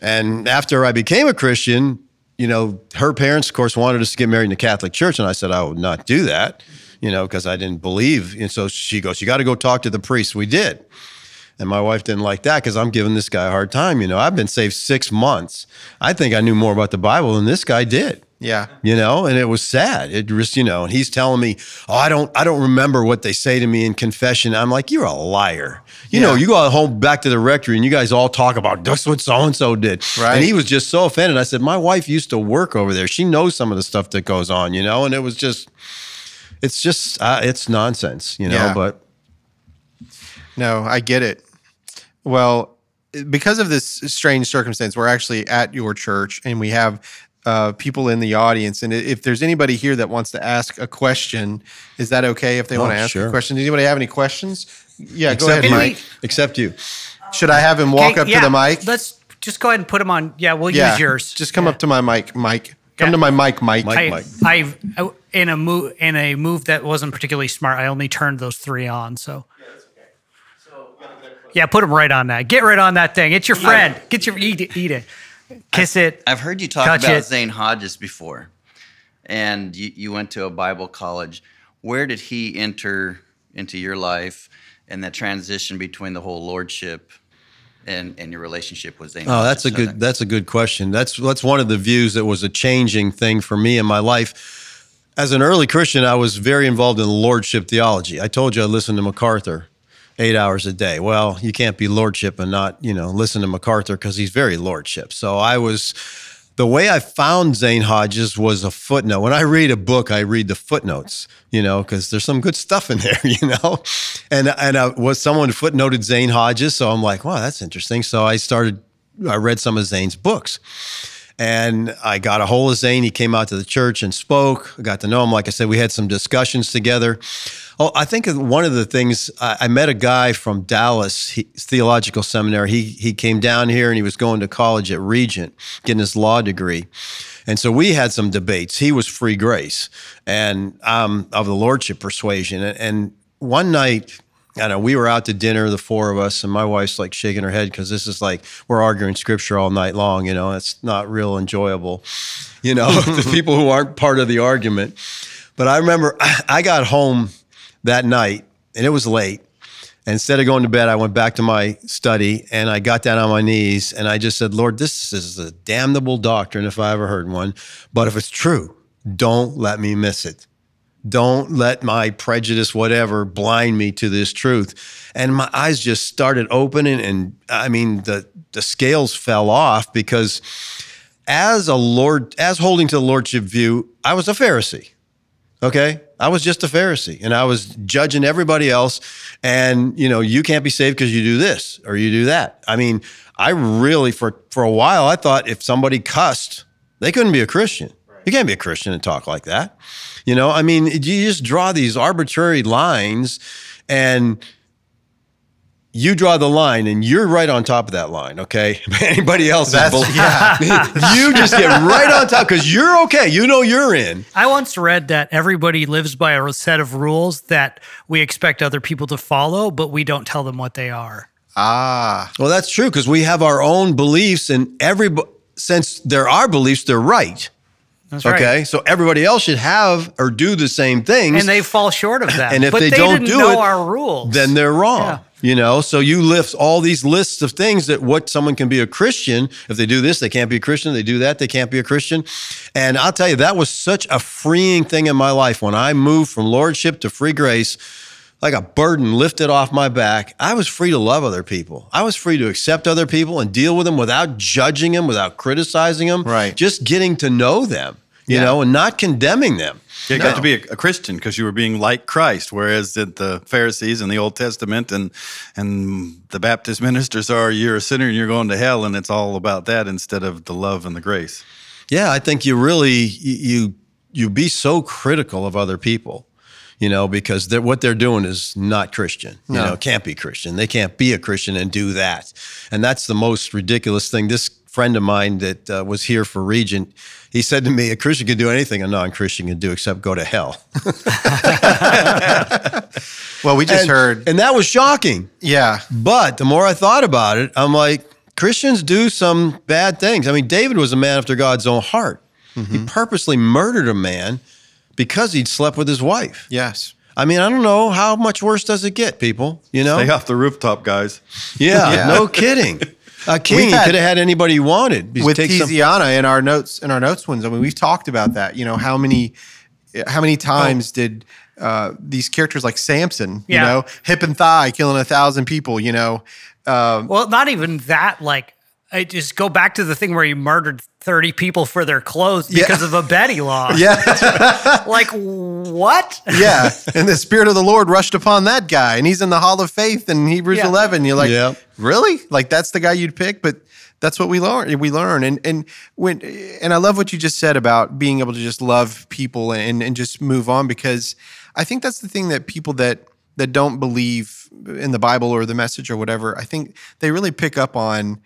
And after I became a Christian, you know, her parents, of course, wanted us to get married in the Catholic Church. And I said, I would not do that, you know, because I didn't believe. And so she goes, you got to go talk to the priest. We did. And my wife didn't like that because I'm giving this guy a hard time. You know, I've been saved 6 months. I think I knew more about the Bible than this guy did. Yeah. You know, and it was sad. It just, you know, and he's telling me, oh, I don't remember what they say to me in confession. I'm like, you're a liar. You know, you go home back to the rectory and you guys all talk about that's what so-and-so did. Right. And he was just so offended. I said, my wife used to work over there. She knows some of the stuff that goes on, you know, and it was just, it's nonsense, you know, but. No, I get it. Well, because of this strange circumstance, we're actually at your church and we have people in the audience. And if there's anybody here that wants to ask a question, is that okay if they want to ask a question? Does anybody have any questions? Yeah, go ahead, Mike. Except you. Should I have him walk up to the mic? Let's just go ahead and put him on. Yeah, we'll use yours. Just come up to my mic, Mike. Come to my mic, Mike. In a move that wasn't particularly smart, I only turned those 3 on, so... Yeah, put him right on that. Get right on that thing. It's your friend. Eat it. Kiss it. I've heard you talk about Zane Hodges before, and you went to a Bible college. Where did he enter into your life and the transition between the whole lordship and your relationship with Zane Hodges? That's a good question. That's one of the views that was a changing thing for me in my life. As an early Christian, I was very involved in lordship theology. I told you I listened to MacArthur 8 hours a day. Well, you can't be lordship and not, you know, listen to MacArthur because he's very lordship. So the way I found Zane Hodges was a footnote. When I read a book, I read the footnotes, you know, because there's some good stuff in there, you know. And was someone footnoted Zane Hodges, so I'm like, wow, that's interesting. So I read some of Zane's books. And I got a hold of Zane. He came out to the church and spoke. I got to know him. Like I said, we had some discussions together. Oh, I think one of the things, I met a guy from Dallas Theological Seminary. He came down here and he was going to college at Regent, getting his law degree. And so we had some debates. He was free grace and of the lordship persuasion. And one night, I know we were out to dinner, the four of us, and my wife's like shaking her head because this is like we're arguing scripture all night long. You know, it's not real enjoyable, you know, the people who aren't part of the argument. But I remember I got home that night and it was late. And instead of going to bed, I went back to my study and I got down on my knees and I just said, Lord, this is a damnable doctrine if I ever heard one. But if it's true, don't let me miss it. Don't let my prejudice, whatever, blind me to this truth. And my eyes just started opening, and I mean, the scales fell off because as holding to the lordship view, I was a Pharisee, okay? I was just a Pharisee, and I was judging everybody else, and, you know, you can't be saved because you do this or you do that. I mean, I really, for a while, I thought if somebody cussed, they couldn't be a Christian. You can't be a Christian and talk like that. You know, I mean, you just draw these arbitrary lines and you draw the line and you're right on top of that line, okay? Anybody else? You just get right on top because you're okay. You know you're in. I once read that everybody lives by a set of rules that we expect other people to follow, but we don't tell them what they are. Ah. Well, that's true because we have our own beliefs and since there are beliefs, they're right. That's right. Okay, so everybody else should have or do the same things. And they fall short of that. And if they don't do it, then they're wrong. Yeah. You know, so you lift all these lists of things that what someone can be a Christian. If they do this, they can't be a Christian. They do that, they can't be a Christian. And I'll tell you, that was such a freeing thing in my life. When I moved from lordship to free grace, like a burden lifted off my back, I was free to love other people. I was free to accept other people and deal with them without judging them, without criticizing them, right? Just getting to know them, you know, and not condemning them. You got to be a Christian because you were being like Christ, whereas the Pharisees in the Old Testament and the Baptist ministers are, you're a sinner and you're going to hell, and it's all about that instead of the love and the grace. Yeah, I think you really, you be so critical of other people. You know, because what they're doing is not Christian. No. You know, can't be Christian. They can't be a Christian and do that. And that's the most ridiculous thing. This friend of mine that was here for Regent, he said to me, a Christian can do anything a non-Christian can do except go to hell. Well, we just heard. And that was shocking. Yeah. But the more I thought about it, I'm like, Christians do some bad things. I mean, David was a man after God's own heart. Mm-hmm. He purposely murdered a man because he'd slept with his wife. Yes. I mean, I don't know how much worse does it get, people, you know? Stay off the rooftop, guys. Yeah. No kidding. A king could have had anybody he wanted. With Tiziana in our notes ones, I mean, we've talked about that. You know, how many times did these characters like Samson, you know, hip and thigh, killing 1,000 people, you know? Well, not even that, like, I just go back to the thing where he murdered 30 people for their clothes because of a Betty law. Yeah. Like, what? Yeah. And the Spirit of the Lord rushed upon that guy, and he's in the Hall of Faith in Hebrews 11. You're like, really? Like, that's the guy you'd pick? But that's what we learn. And I love what you just said about being able to just love people and just move on, because I think that's the thing that people that don't believe in the Bible or the message or whatever, I think they really pick up on.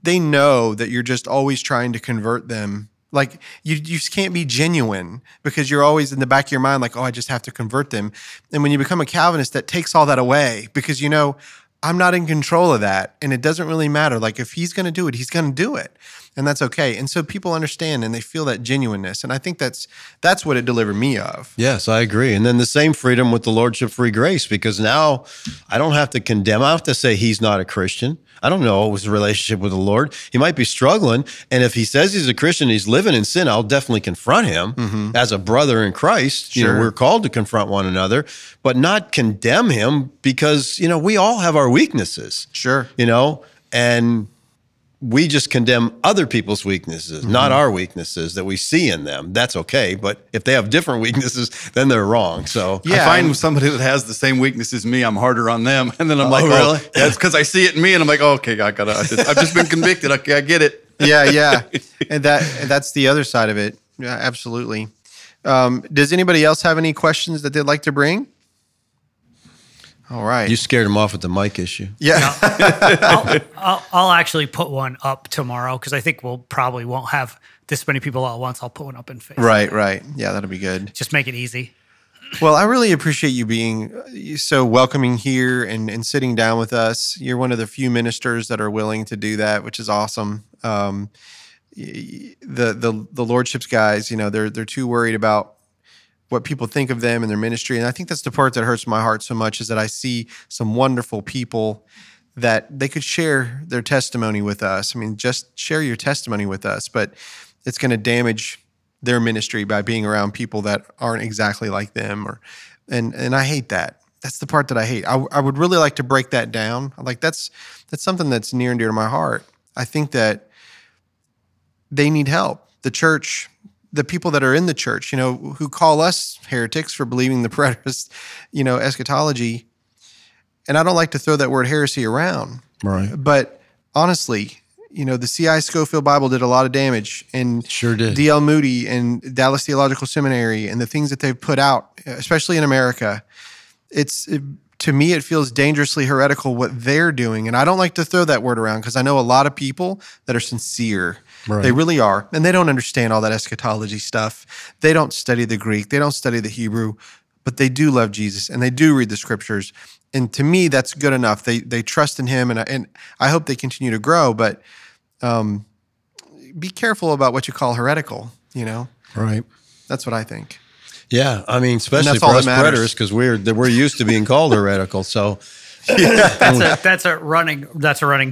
They know that you're just always trying to convert them. Like, you just can't be genuine because you're always in the back of your mind like, oh, I just have to convert them. And when you become a Calvinist, that takes all that away because, you know, I'm not in control of that, and it doesn't really matter. Like, if he's going to do it, he's going to do it, and that's okay. And so people understand and they feel that genuineness, and I think that's what it delivered me of. Yes, I agree. And then the same freedom with the lordship free grace, because now I don't have to condemn. I have to say he's not a Christian. I don't know his relationship with the Lord. He might be struggling, and if he says he's a Christian, he's living in sin, I'll definitely confront him as a brother in Christ. Sure. You know, we're called to confront one another, but not condemn him because, you know, we all have our weaknesses. Sure. You know, and we just condemn other people's weaknesses, not our weaknesses that we see in them. That's okay. But if they have different weaknesses, then they're wrong. So I find somebody that has the same weaknesses as me, I'm harder on them. And then I'm like, really? That's because I see it in me. And I'm like, okay, I got it. I've just been convicted. Okay, I get it. Yeah. And that's the other side of it. Yeah, absolutely. Does anybody else have any questions that they'd like to bring? All right. You scared him off with the mic issue. Yeah. I'll actually put one up tomorrow because I think we'll probably won't have this many people all at once. I'll put one up in Facebook. Right. Yeah, that'll be good. Just make it easy. Well, I really appreciate you being so welcoming here and sitting down with us. You're one of the few ministers that are willing to do that, which is awesome. The Lordship's guys, you know, they're too worried about what people think of them and their ministry. And I think that's the part that hurts my heart so much is that I see some wonderful people that they could share their testimony with us. I mean, just share your testimony with us, but it's going to damage their ministry by being around people that aren't exactly like them. And I hate that. That's the part that I hate. I would really like to break that down. Like that's something that's near and dear to my heart. I think that they need help. The church, the people that are in the church, you know, who call us heretics for believing the preterist, you know, eschatology. And I don't like to throw that word heresy around. Right. But honestly, you know, the C.I. Scofield Bible did a lot of damage, and sure did. D.L. Moody and Dallas Theological Seminary and the things that they've put out, especially in America, to me, it feels dangerously heretical what they're doing. And I don't like to throw that word around because I know a lot of people that are sincere. Right. They really are. And they don't understand all that eschatology stuff. They don't study the Greek. They don't study the Hebrew, but they do love Jesus and they do read the scriptures. And to me, that's good enough. They trust in him, and I hope they continue to grow, but be careful about what you call heretical, you know? Right. That's what I think. Yeah, I mean, especially for us preterists, because we're used to being called heretical, so... Yeah. That's a running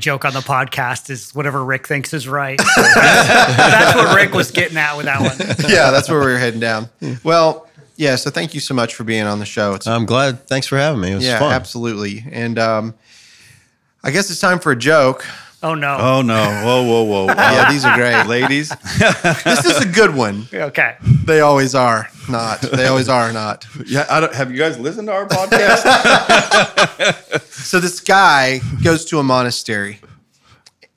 joke on the podcast is whatever Rick thinks is right. That's what Rick was getting at with that one. Yeah, that's where we were heading down. Well, yeah, so thank you so much for being on the show. I'm glad. Thanks for having me. It was fun. Yeah, absolutely. And I guess it's time for a joke. Oh, no. Whoa. Yeah, these are great. Ladies. This is a good one. Okay. They always are not. Yeah, have you guys listened to our podcast? So this guy goes to a monastery,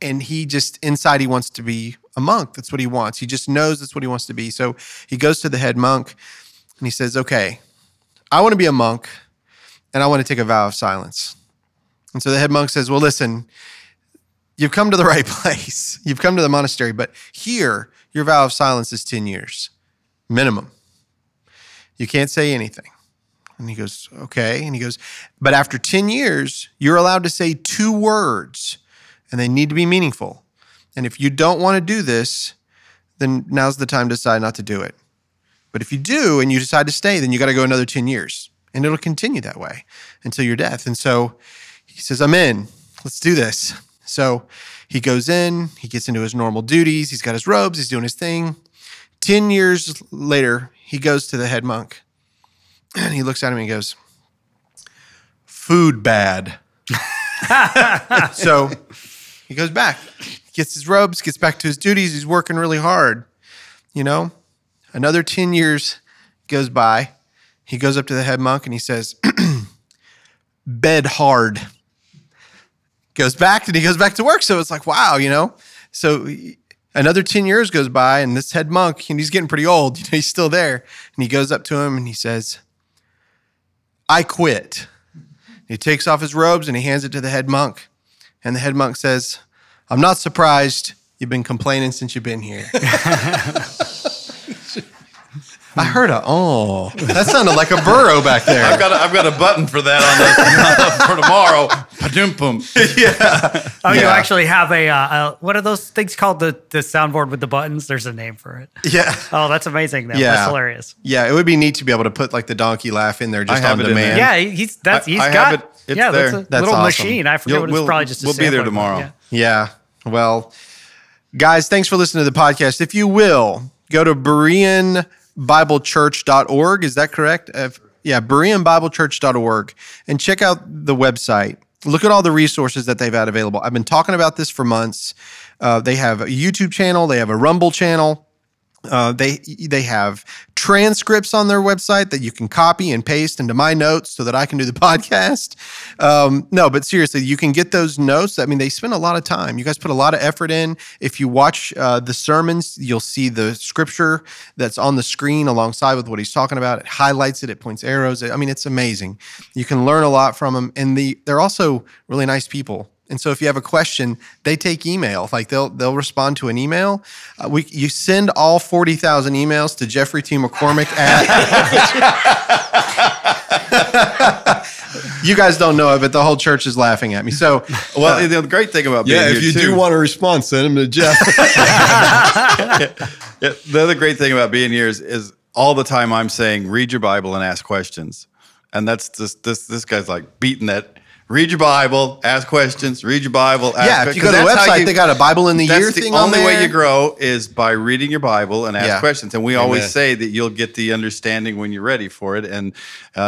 and he wants to be a monk. That's what he wants. He just knows that's what he wants to be. So he goes to the head monk, and he says, okay, I want to be a monk, and I want to take a vow of silence. And so the head monk says, well, listen, you've come to the right place. You've come to the monastery, but here, your vow of silence is 10 years, minimum. You can't say anything. And he goes, okay. And he goes, but after 10 years, you're allowed to say 2 words, and they need to be meaningful. And if you don't want to do this, then now's the time to decide not to do it. But if you do and you decide to stay, then you got to go another 10 years, and it'll continue that way until your death. And so he says, I'm in. Let's do this. So he goes in, he gets into his normal duties, he's got his robes, he's doing his thing. 10 years later, he goes to the head monk and he looks at him and he goes, food bad. So he goes back, gets his robes, gets back to his duties, he's working really hard. You know, another 10 years goes by, he goes up to the head monk and he says, bed hard. He goes back to work. So it's like, wow, you know? So another 10 years goes by and this head monk, and he's getting pretty old, you know, he's still there. And he goes up to him and he says, I quit. And he takes off his robes and he hands it to the head monk. And the head monk says, I'm not surprised. You've been complaining since you've been here. I heard that sounded like a burrow back there. I've got a button for that on for tomorrow. Padoom-pum. Yeah. Oh, yeah. You actually have a what are those things called? The soundboard with the buttons? There's a name for it. Yeah. Oh, that's amazing. Though. Yeah. That's hilarious. Yeah, it would be neat to be able to put like the donkey laugh in there just on demand. Yeah, that's little awesome. Machine. I forget what it's probably just a sample. We'll be there tomorrow. Yeah. Well, guys, thanks for listening to the podcast. If you will, go to BereanBibleChurch.org. Is that correct? BereanBibleChurch.org. And check out the website. Look at all the resources that they've had available. I've been talking about this for months. They have a YouTube channel. They have a Rumble channel. They have transcripts on their website that you can copy and paste into my notes so that I can do the podcast. No, but seriously, you can get those notes. I mean, they spend a lot of time. You guys put a lot of effort in. If you watch the sermons, you'll see the scripture that's on the screen alongside with what he's talking about. It highlights it. It points arrows. I mean, it's amazing. You can learn a lot from them. And they're also really nice people. And so if you have a question, they take email. Like they'll respond to an email. You send all 40,000 emails to Jeffrey T. McCormick at You guys don't know it, but the whole church is laughing at me. So, well, the great thing about being here, do want a response, send them to Jeff. The other great thing about being here is all the time I'm saying, read your Bible and ask questions. And that's just this guy's like beating that. Read your Bible, ask questions, read your Bible, ask questions. Yeah, if you go to the website, they got a Bible in the Year thing on there. That's the only way you grow is by reading your Bible and ask questions. And we always say that you'll get the understanding when you're ready for it. And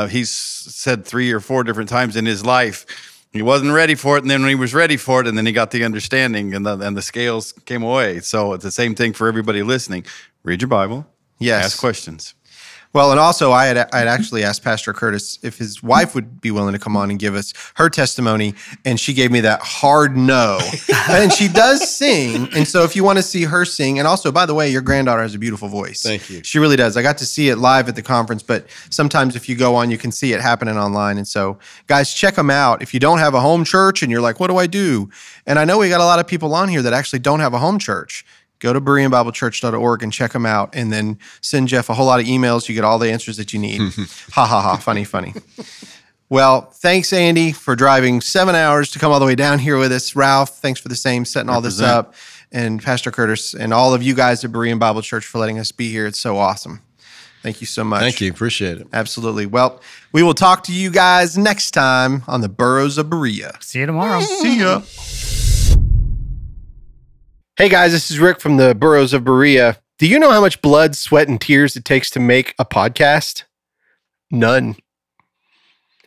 he's said 3 or 4 different times in his life, he wasn't ready for it. And then when he was ready for it, and then he got the understanding and the scales came away. So it's the same thing for everybody listening. Read your Bible, ask questions. Well, and also I had actually asked Pastor Curtis if his wife would be willing to come on and give us her testimony, and she gave me that hard no. And she does sing, and so if you want to see her sing, and also, by the way, your granddaughter has a beautiful voice. Thank you. She really does. I got to see it live at the conference, but sometimes if you go on, you can see it happening online. And so, guys, check them out. If you don't have a home church and you're like, what do I do? And I know we got a lot of people on here that actually don't have a home church. Go to BereanBibleChurch.org and check them out, and then send Jeff a whole lot of emails. You get all the answers that you need. Ha, ha, ha. Funny, funny. Well, thanks, Andy, for driving 7 hours to come all the way down here with us. Ralph, thanks for the same, setting all this up. And Pastor Curtis and all of you guys at Berean Bible Church for letting us be here. It's so awesome. Thank you so much. Thank you. Appreciate it. Absolutely. Well, we will talk to you guys next time on the Boroughs of Berea. See you tomorrow. See ya. Hey guys, this is Rick from the Boroughs of Berea. Do you know how much blood, sweat, and tears it takes to make a podcast? None.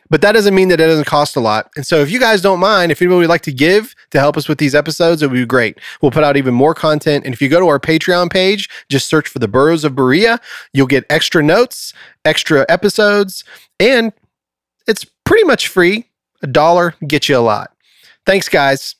But that doesn't mean that it doesn't cost a lot. And so if you guys don't mind, if anybody would like to give to help us with these episodes, it would be great. We'll put out even more content. And if you go to our Patreon page, just search for the Boroughs of Berea. You'll get extra notes, extra episodes, and it's pretty much free. $1 gets you a lot. Thanks, guys.